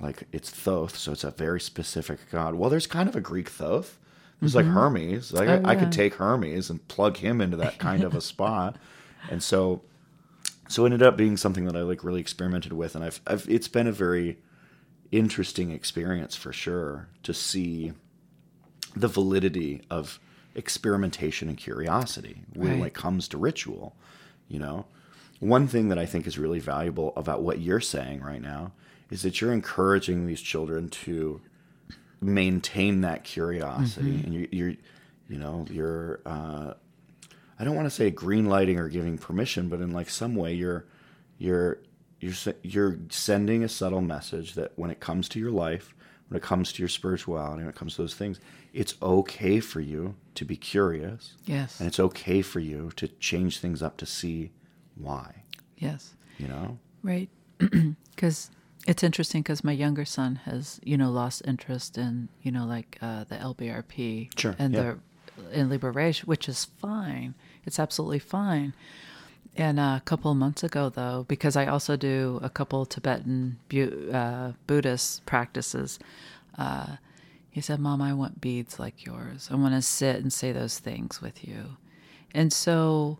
like it's Thoth, so it's a very specific god. Well, there's kind of a Greek Thoth. There's mm-hmm. like Hermes. Like, oh, I, yeah. I could take Hermes and plug him into that kind of a spot. And so, so it ended up being something that I like really experimented with. And I've, I've it's been a very interesting experience for sure to see the validity of experimentation and curiosity when right. it comes to ritual. You know, one thing that I think is really valuable about what you're saying right now is that you're encouraging these children to maintain that curiosity, mm-hmm. and you, you're, you know, you're. Uh, I don't want to say green lighting or giving permission, but in like some way, you're, you're, you're, you're sending a subtle message that when it comes to your life, when it comes to your spirituality, when it comes to those things, it's okay for you to be curious. Yes. And it's okay for you to change things up to see why. Yes. You know? Right. Because it's interesting because my younger son has, you know, lost interest in, you know, like uh, the L B R P sure. and yeah. the in Liber Resh, which is fine. It's absolutely fine. And a couple of months ago, though, because I also do a couple Tibetan uh, Buddhist practices, uh, he said, "Mom, I want beads like yours. I want to sit and say those things with you." And so,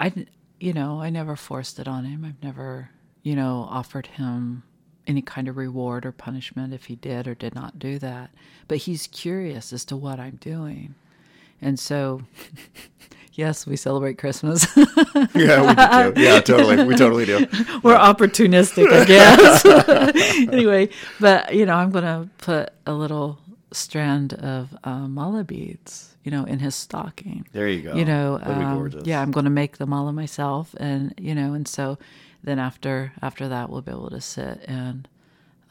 I, you know, I never forced it on him. I've never, you know, offered him any kind of reward or punishment if he did or did not do that. But he's curious as to what I'm doing, and so. Yes, we celebrate Christmas. Yeah, we do. Yeah, totally. We totally do. We're yeah. opportunistic, I guess. Anyway, but, you know, I'm going to put a little strand of uh, mala beads, you know, in his stocking. There you go. You know, um, yeah, I'm going to make the mala myself. And, you know, and so then after after that, we'll be able to sit and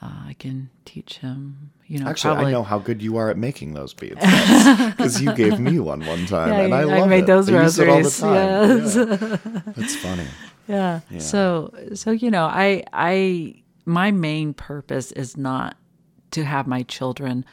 uh, I can teach him. You know, actually, probably. I know how good you are at making those beads because you gave me one one time, yeah, and I, I love it. I made those rosaries. Yes, yeah. That's funny. Yeah. yeah. So, so you know, I, I, my main purpose is not to have my children,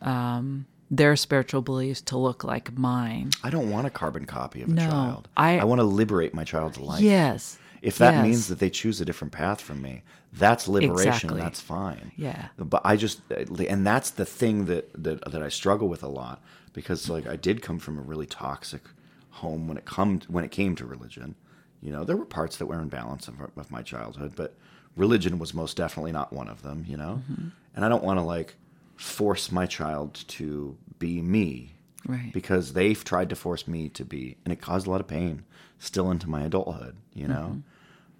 um, their spiritual beliefs to look like mine. I don't want a carbon copy of a no, child. I, I want to liberate my child's life. Yes. If that yes. means that they choose a different path from me, that's liberation. Exactly. That's fine. Yeah. But I just, and that's the thing that, that that I struggle with a lot because like I did come from a really toxic home when it come when it came to religion. You know, there were parts that were in balance of, of my childhood, but religion was most definitely not one of them. You know, mm-hmm. and I don't want to like force my child to be me, right? Because they've tried to force me to be, and it caused a lot of pain still into my adulthood. You know. Mm-hmm.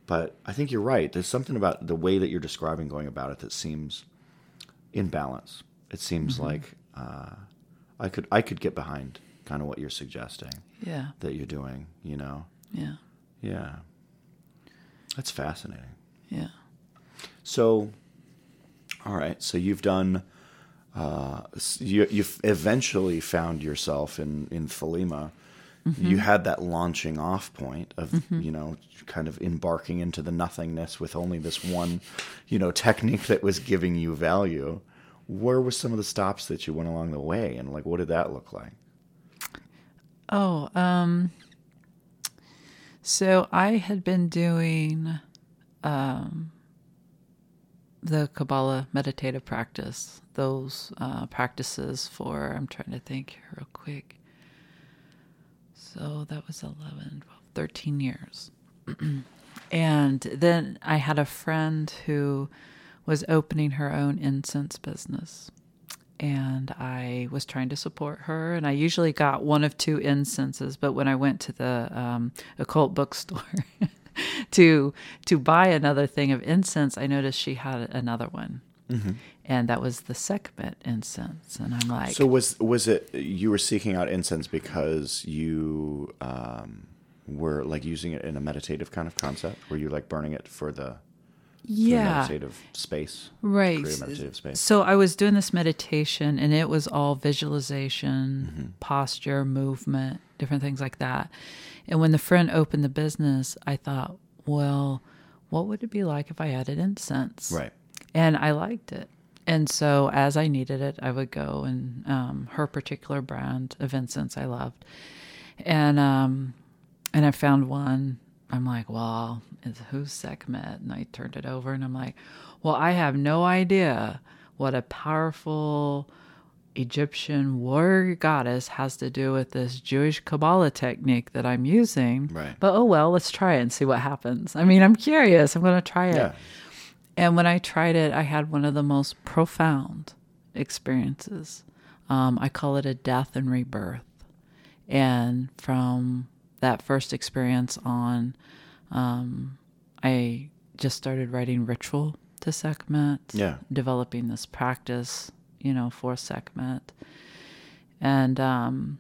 But I think you're right. There's something about the way that you're describing going about it that seems in balance. It seems mm-hmm. like uh, I could I could get behind kind of what you're suggesting. Yeah. That you're doing, you know? Yeah. Yeah. That's fascinating. Yeah. So, all right. So you've done, uh, you, you've eventually found yourself in, in Thelema. Mm-hmm. You had that launching off point of, mm-hmm. you know, kind of embarking into the nothingness with only this one, you know, technique that was giving you value. Where were some of the stops that you went along the way? And like, what did that look like? Oh, um, so I had been doing um, the Kabbalah meditative practice, those uh, practices for, I'm trying to think here real quick. So that was eleven, twelve, thirteen years. And then I had a friend who was opening her own incense business. And I was trying to support her. And I usually got one of two incenses. But when I went to the um, occult bookstore to to buy another thing of incense, I noticed she had another one. Mm-hmm. And that was the Sekhmet incense. And I'm like... So was was it... You were seeking out incense because you um, were like using it in a meditative kind of concept? Were you like burning it for the yeah. for meditative space? Right. Create a meditative space. So I was doing this meditation and it was all visualization, mm-hmm. posture, movement, different things like that. And when the friend opened the business, I thought, well, what would it be like if I added incense? Right. And I liked it. And so as I needed it, I would go and um, her particular brand of incense I loved. And um, and I found one. I'm like, well, it's, who's Sekhmet? And I turned it over and I'm like, well, I have no idea what a powerful Egyptian warrior goddess has to do with this Jewish Kabbalah technique that I'm using. Right. But oh well, let's try it and see what happens. I mean, I'm curious. I'm going to try it. Yeah. And when I tried it, I had one of the most profound experiences. Um, I call it a death and rebirth. And from that first experience on, um, I just started writing ritual to Sekhmet, yeah. developing this practice, you know, for Sekhmet. And um,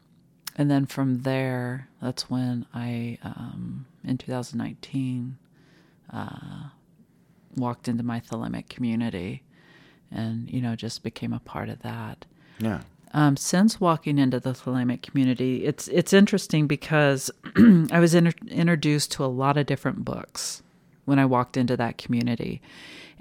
and then from there, that's when I, um, in twenty nineteen, uh, walked into my Thelemic community and, you know, just became a part of that. Yeah. Um, since walking into the Thelemic community, it's it's interesting because I was inter- introduced to a lot of different books when I walked into that community.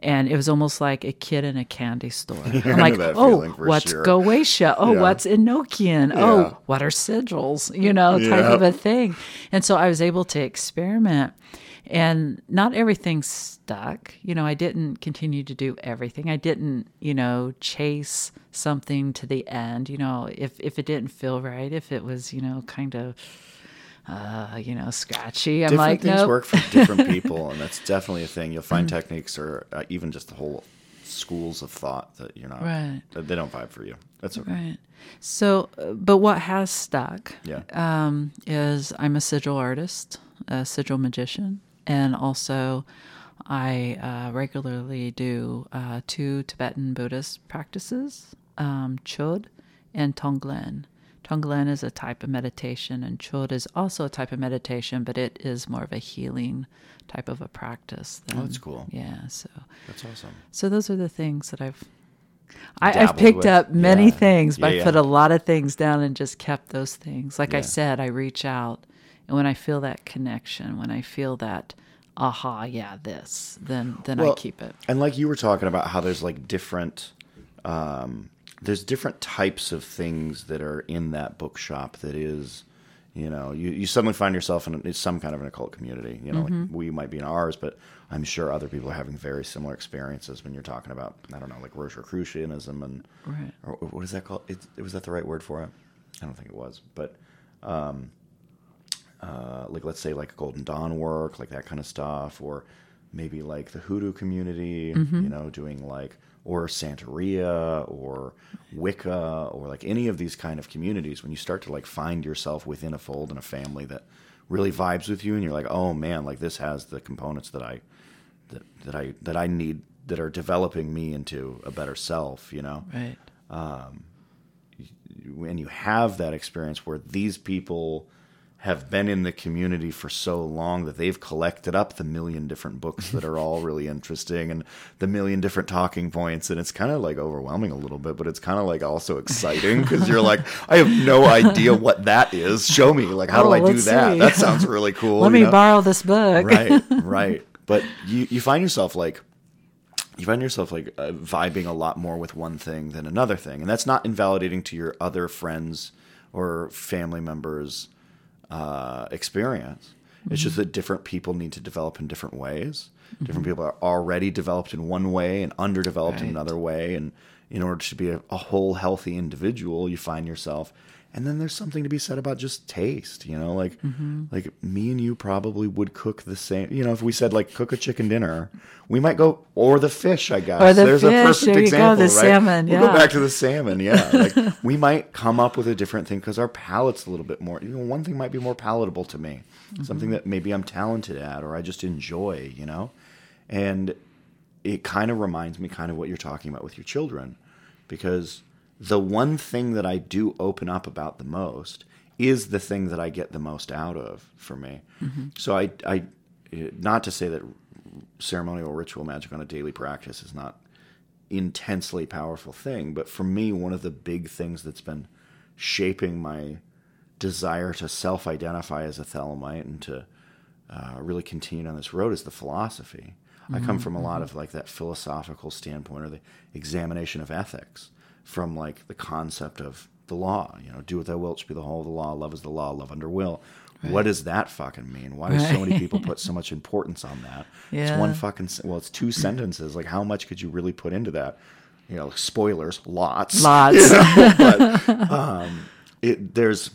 And it was almost like a kid in a candy store. I'm like, oh, what's sure. Goetia? Oh, yeah. What's Enochian? Yeah. Oh, what are sigils? You know, type yeah. of a thing. And so I was able to experiment. And not everything stuck. You know, I didn't continue to do everything. I didn't, you know, chase something to the end. You know, if, if it didn't feel right, if it was, you know, kind of, uh, you know, scratchy, I'm different like, no. Different things nope. work for different people, and that's definitely a thing. You'll find mm-hmm. techniques or uh, even just the whole schools of thought that you're not, right. that they don't vibe for you. That's okay. Right. So, but what has stuck yeah. um, is I'm a sigil artist, a sigil magician. And also, I uh, regularly do uh, two Tibetan Buddhist practices, um, Chod and Tonglen. Tonglen is a type of meditation, and Chod is also a type of meditation, but it is more of a healing type of a practice. Than, oh, that's cool. Yeah. So that's awesome. So those are the things that I've I, I've picked with. up many yeah. things, but yeah, I yeah. put a lot of things down and just kept those things. Like yeah. I said, I reach out. And when I feel that connection, when I feel that, aha, yeah, this, then then well, I keep it. And like you were talking about how there's like different, um, there's different types of things that are in that bookshop that is, you know, you, you suddenly find yourself in some kind of an occult community. You know, mm-hmm. like we might be in ours, but I'm sure other people are having very similar experiences when you're talking about, I don't know, like Rosicrucianism and, right. or what is that called? It, was that the right word for it? I don't think it was, but... Um, Uh, like let's say like Golden Dawn work, like that kind of stuff, or maybe like the Hoodoo community, mm-hmm. you know, doing like, or Santeria or Wicca or like any of these kind of communities. When you start to like find yourself within a fold and a family that really vibes with you, and you're like, oh man, like this has the components that I that, that I that I need, that are developing me into a better self, you know. Right. Um, and you have that experience where these people have been in the community for so long that they've collected up the million different books that are all really interesting and the million different talking points. And it's kind of like overwhelming a little bit, but it's kind of like also exciting because you're like, I have no idea what that is. Show me, like, how oh, do I do that? See. That sounds really cool. Let you me know? borrow this book. Right, right. But you, you find yourself like, you find yourself like uh, vibing a lot more with one thing than another thing. And that's not invalidating to your other friends or family members' Uh, experience. It's mm-hmm. just that different people need to develop in different ways. Mm-hmm. Different people are already developed in one way and underdeveloped right. in another way. And in order to be a, a whole healthy individual, you find yourself. And then there's something to be said about just taste, you know, like, mm-hmm. like me and you probably would cook the same, you know, if we said like cook a chicken dinner, we might go, or the fish, I guess. Or the There's fish. a perfect there example, go, the right? Salmon, yeah. We'll go back to the salmon. Yeah. Like we might come up with a different thing because our palate's a little bit more, you know, one thing might be more palatable to me, mm-hmm. something that maybe I'm talented at, or I just enjoy, you know, and it kind of reminds me kind of what you're talking about with your children, because the one thing that I do open up about the most is the thing that I get the most out of for me. Mm-hmm. So I, I, not to say that ceremonial ritual magic on a daily practice is not intensely powerful thing, but for me, one of the big things that's been shaping my desire to self-identify as a Thelemite and to uh, really continue on this road is the philosophy. Mm-hmm. I come from a lot of like that philosophical standpoint or the examination of ethics from like the concept of the law, you know, do what thou wilt, be the whole of the law, love is the law, love under will. Right. What does that fucking mean? Why do so many people put so much importance on that? Yeah. It's one fucking, well, it's two sentences. Like, how much could you really put into that? You know, spoilers, lots. Lots. You know? But um, it, there's,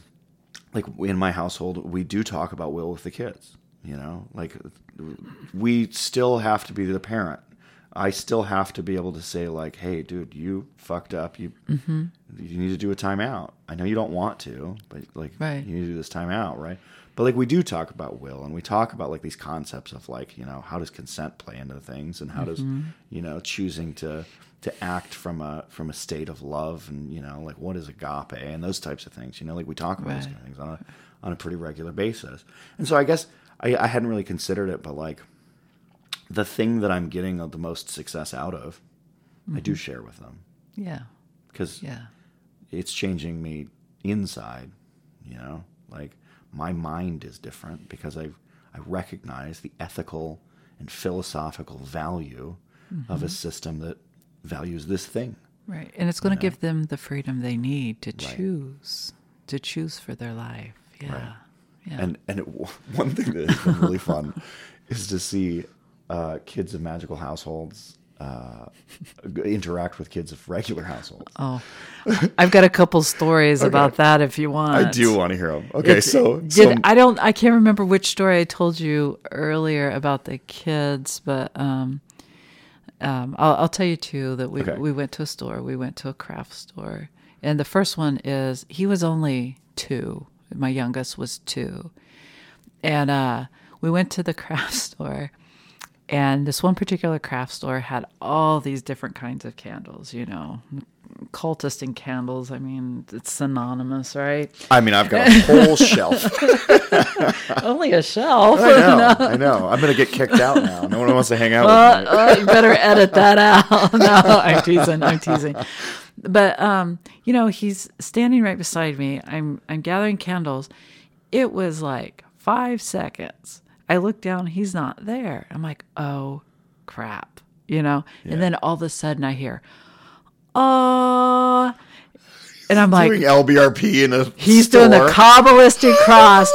like, in my household, we do talk about will with the kids, you know? Like, we still have to be the parent. I still have to be able to say, like, hey, dude, you fucked up. You mm-hmm. you need to do a timeout. I know you don't want to, but, like, right. you need to do this timeout, right? But, like, we do talk about will, and we talk about, like, these concepts of, like, you know, how does consent play into things, and how mm-hmm. does, you know, choosing to to act from a from a state of love, and, you know, like, what is agape, and those types of things. You know, like, we talk about right. those kind of things on a, on a pretty regular basis. And so I guess I, I hadn't really considered it, but, like, the thing that I'm getting the most success out of, mm-hmm. I do share with them. Yeah. Because yeah. it's changing me inside, you know? Like, my mind is different because I I recognize the ethical and philosophical value mm-hmm. of a system that values this thing. Right. And it's going to give them the freedom they need to right. choose, to choose for their life. Yeah. Right. yeah. And, and it, one thing that has been really fun is to see... Uh, kids of magical households uh, interact with kids of regular households. Oh, I've got a couple stories okay. about that if you want. I do want to hear them. Okay, it's, so, did, so I don't. I can't remember which story I told you earlier about the kids, but um, um, I'll, I'll tell you two that we okay. we went to a store. We went to a craft store, and the first one is he was only two. My youngest was two, and uh, we went to the craft store. And this one particular craft store had all these different kinds of candles, you know, cultist and candles. I mean, it's synonymous, right? I mean, I've got a whole shelf. Only a shelf. I know, no. I know. I'm going to get kicked out now. No one wants to hang out well, with me. Well, you better edit that out. No, I'm teasing, I'm teasing. But, um, you know, he's standing right beside me. I'm, I'm gathering candles. It was like five seconds. I look down, he's not there. I'm like, oh, crap, you know? Yeah. And then all of a sudden I hear, oh, and I'm like. Doing L B R P in a He's store. Doing the Kabbalistic cross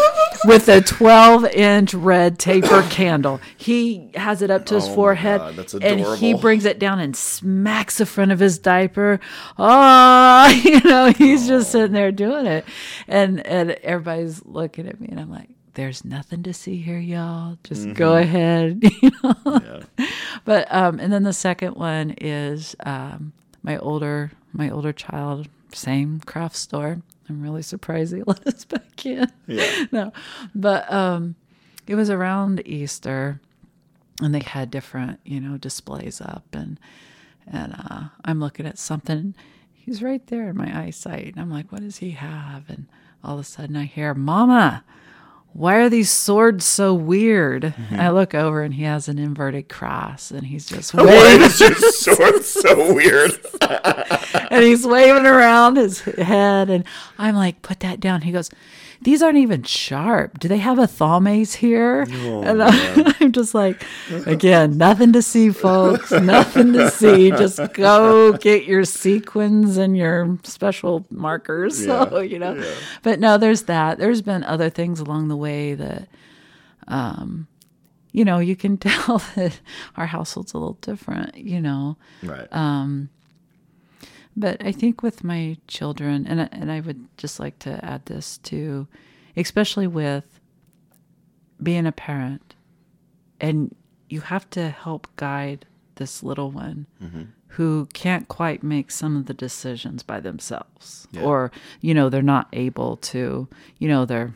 with a twelve-inch red taper candle. He has it up to his oh forehead. God, that's adorable. And he brings it down and smacks the front of his diaper. Oh, you know, he's oh. just sitting there doing it. And and everybody's looking at me, and I'm like. There's nothing to see here, y'all. Just mm-hmm. go ahead. You know? Yeah. But um, and then the second one is um, my older my older child, same craft store. I'm really surprised they let us back in. Yeah. No, but um, it was around Easter, and they had different you know displays up, and and uh, I'm looking at something. He's right there in my eyesight, and I'm like, what does he have? And all of a sudden, I hear, "Mama. Why are these swords so weird?" Mm-hmm. I look over and he has an inverted cross and he's just waving. Why is your sword so weird? And he's waving around his head and I'm like, put that down. He goes, these aren't even sharp. Do they have a Thalmace here? Oh, and I'm, I'm just like, again, nothing to see, folks. Nothing to see. Just go get your sequins and your special markers. Yeah, so, you know. Yeah. But no, there's that. There's been other things along the way that, um, you know, you can tell that our household's a little different, you know. Right. Um, But I think with my children, and I, and I would just like to add this too, especially with being a parent, and you have to help guide this little one mm-hmm. who can't quite make some of the decisions by themselves, yeah. or you know they're not able to, you know they're.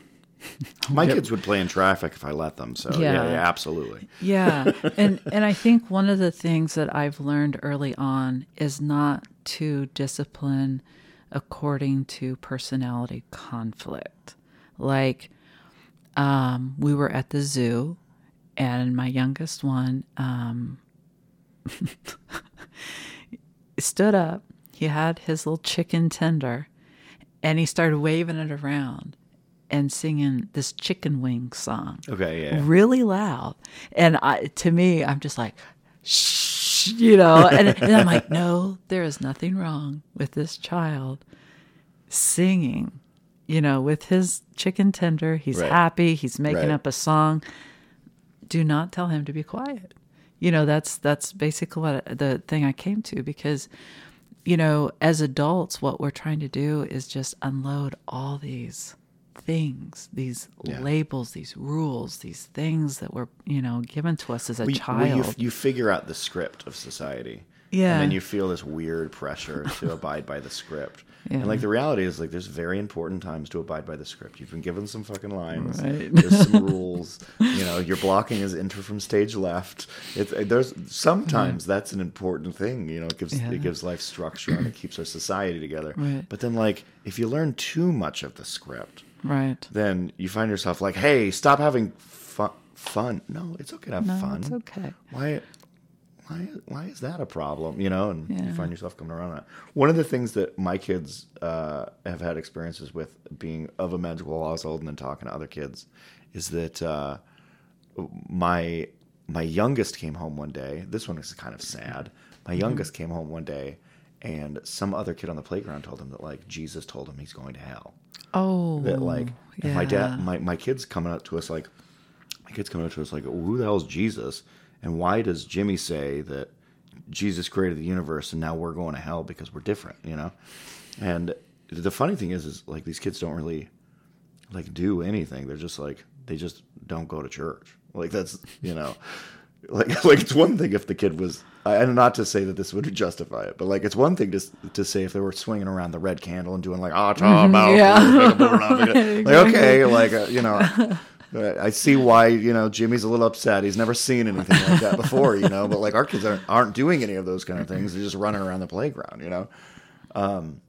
My kids would play in traffic if I let them. So yeah, yeah, yeah absolutely. Yeah, and and I think one of the things that I've learned early on is not to discipline according to personality conflict. Like, um, we were at the zoo, and my youngest one um, stood up. He had his little chicken tender, and he started waving it around and singing this chicken wing song. Okay, yeah. Really loud. And I, to me, I'm just like, shh, you know. And, and I'm like, no, there is nothing wrong with this child singing, you know, with his chicken tender. He's right. happy. He's making right. up a song. Do not tell him to be quiet. You know, that's that's basically what the thing I came to, because, you know, as adults, what we're trying to do is just unload all these things, these yeah. labels, these rules, these things that were, you know, given to us as a well, child. Well, you, you figure out the script of society. Yeah. And then you feel this weird pressure to abide by the script. Yeah. And, like, the reality is, like, there's very important times to abide by the script. You've been given some fucking lines. Right. There's some rules. You know, your blocking is enter from stage left. It's, there's sometimes yeah. that's an important thing. You know, it gives yeah. it gives life structure and it keeps our society together. Right. But then, like, if you learn too much of the script, right, then you find yourself like, hey, stop having fu- fun. No, it's okay to have no, fun. It's okay. Why? Why, why is that a problem, you know? And yeah. you find yourself coming around on it. One of the things that my kids uh, have had experiences with being of a magical household and then talking to other kids is that uh, my my youngest came home one day. This one is kind of sad. My youngest mm-hmm. came home one day, and some other kid on the playground told him that, like, Jesus told him he's going to hell. Oh. That, like, yeah. and my dad, my, my kid's coming up to us like, my kid's coming up to us like, well, who the hell's Jesus? And why does Jimmy say that Jesus created the universe and now we're going to hell because we're different, you know? And the funny thing is, is like these kids don't really like do anything. They're just like, they just don't go to church. Like that's, you know, like, like it's one thing if the kid was, and not to say that this would justify it, but like it's one thing to to say if they were swinging around the red candle and doing like, ah, ta, bow, yeah. like, okay, like, uh, you know. I see why, you know, Jimmy's a little upset. He's never seen anything like that before, you know. But, like, our kids aren't, aren't doing any of those kind of things. They're just running around the playground, you know. Um,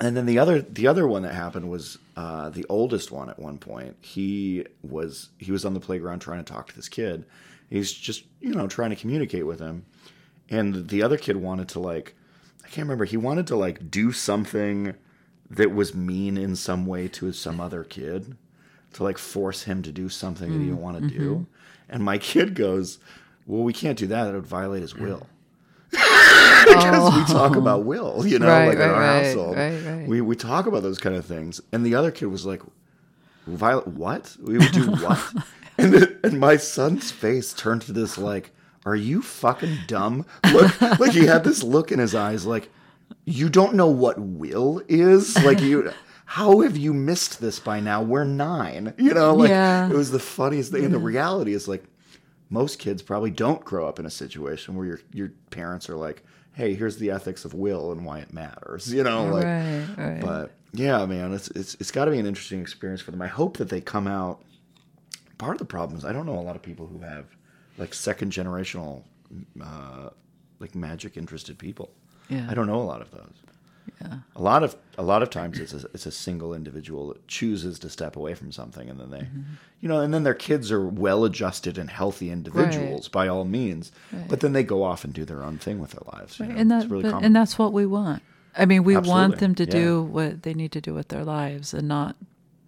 and then the other the other one that happened was uh, the oldest one at one point. He was he was on the playground trying to talk to this kid. He's just, you know, trying to communicate with him. And the other kid wanted to, like, I can't remember. He wanted to, like, do something that was mean in some way to some other kid, to like force him to do something that he didn't want to mm-hmm. do. And my kid goes, well, we can't do that. It would violate his will. Because oh. we talk about will, you know, right, like right, in our right, household. Right, right. We we talk about those kind of things. And the other kid was like, violate what? We would do what? and, the, and my son's face turned to this like, are you fucking dumb? Look, like he had this look in his eyes like, you don't know what will is? Like you... How have you missed this by now? We're nine. You know, like yeah. it was the funniest thing. And the reality is like most kids probably don't grow up in a situation where your your parents are like, hey, here's the ethics of will and why it matters. You know, like right, right. But yeah, man, it's it's it's gotta be an interesting experience for them. I hope that they come out. Part of the problem is I don't know a lot of people who have like second generational uh, like magic interested people. Yeah. I don't know a lot of those. Yeah. A lot of a lot of times it's a, it's a single individual that chooses to step away from something, and then they, mm-hmm. you know, and then their kids are well-adjusted and healthy individuals right. by all means, right. but then they go off and do their own thing with their lives. Right. You know? And that, it's really but, common. And that's what we want. I mean, we Absolutely. want them to yeah. do what they need to do with their lives, and not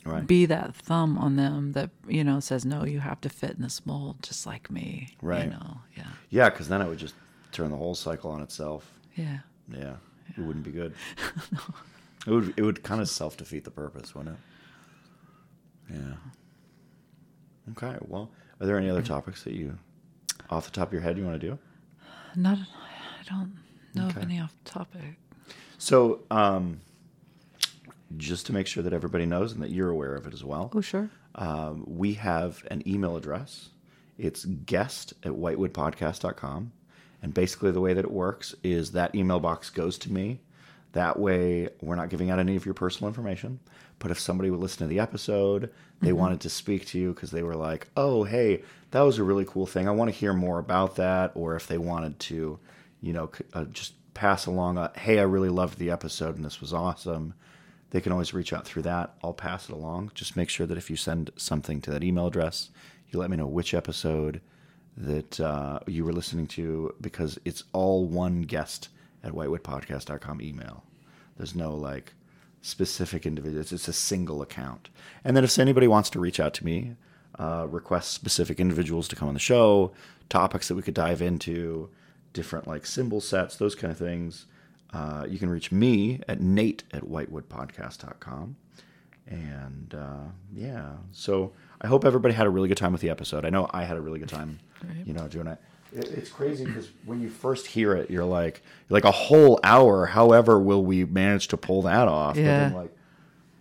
right. be that thumb on them that you know says, "No, you have to fit in this mold, just like me." Right? You know? Yeah. Yeah, because then it would just turn the whole cycle on itself. Yeah. Yeah. It wouldn't be good. no. It would it would kind of self-defeat the purpose, wouldn't it? Yeah. Okay, well, are there any other topics that you, off the top of your head, you want to do? Not, I don't know okay. of any off topic. So, um, just to make sure that everybody knows and that you're aware of it as well. Oh, sure. Um, we have an email address. It's guest at whitewood podcast dot com. And basically the way that it works is that email box goes to me. That way we're not giving out any of your personal information. But if somebody would listen to the episode, they mm-hmm. wanted to speak to you because they were like, oh, hey, that was a really cool thing. I want to hear more about that. Or if they wanted to, you know, uh, just pass along, a, hey, I really loved the episode and this was awesome. they can always reach out through that. I'll pass it along. Just make sure that if you send something to that email address, you let me know which episode that uh, you were listening to, because it's all one guest at whitewood podcast dot com email. There's no like specific individuals. It's a single account. And then if anybody wants to reach out to me, uh, request specific individuals to come on the show, topics that we could dive into, different like symbol sets, those kind of things, uh, you can reach me at nate at whitewood podcast dot com. And uh, yeah, so I hope everybody had a really good time with the episode. I know I had a really good time, right. you know, doing it. it it's crazy because when you first hear it, you're like, like a whole hour. However, will we manage to pull that off? Yeah. Like,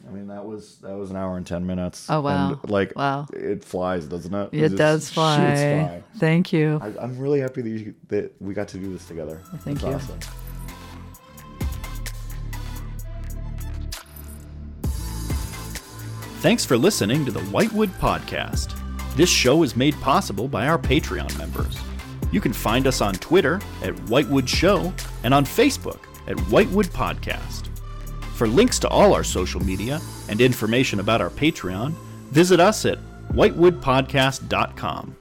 I mean, that was that was an hour and ten minutes. Oh wow! And like, wow, it flies, doesn't it? It, it just, does fly. Shoots fly. Thank you. I, I'm really happy that, you, that we got to do this together. Well, thank That's you. Awesome. Thanks for listening to the Whitewood Podcast. This show is made possible by our Patreon members. You can find us on Twitter at Whitewood Show and on Facebook at Whitewood Podcast. For links to all our social media and information about our Patreon, visit us at whitewood podcast dot com.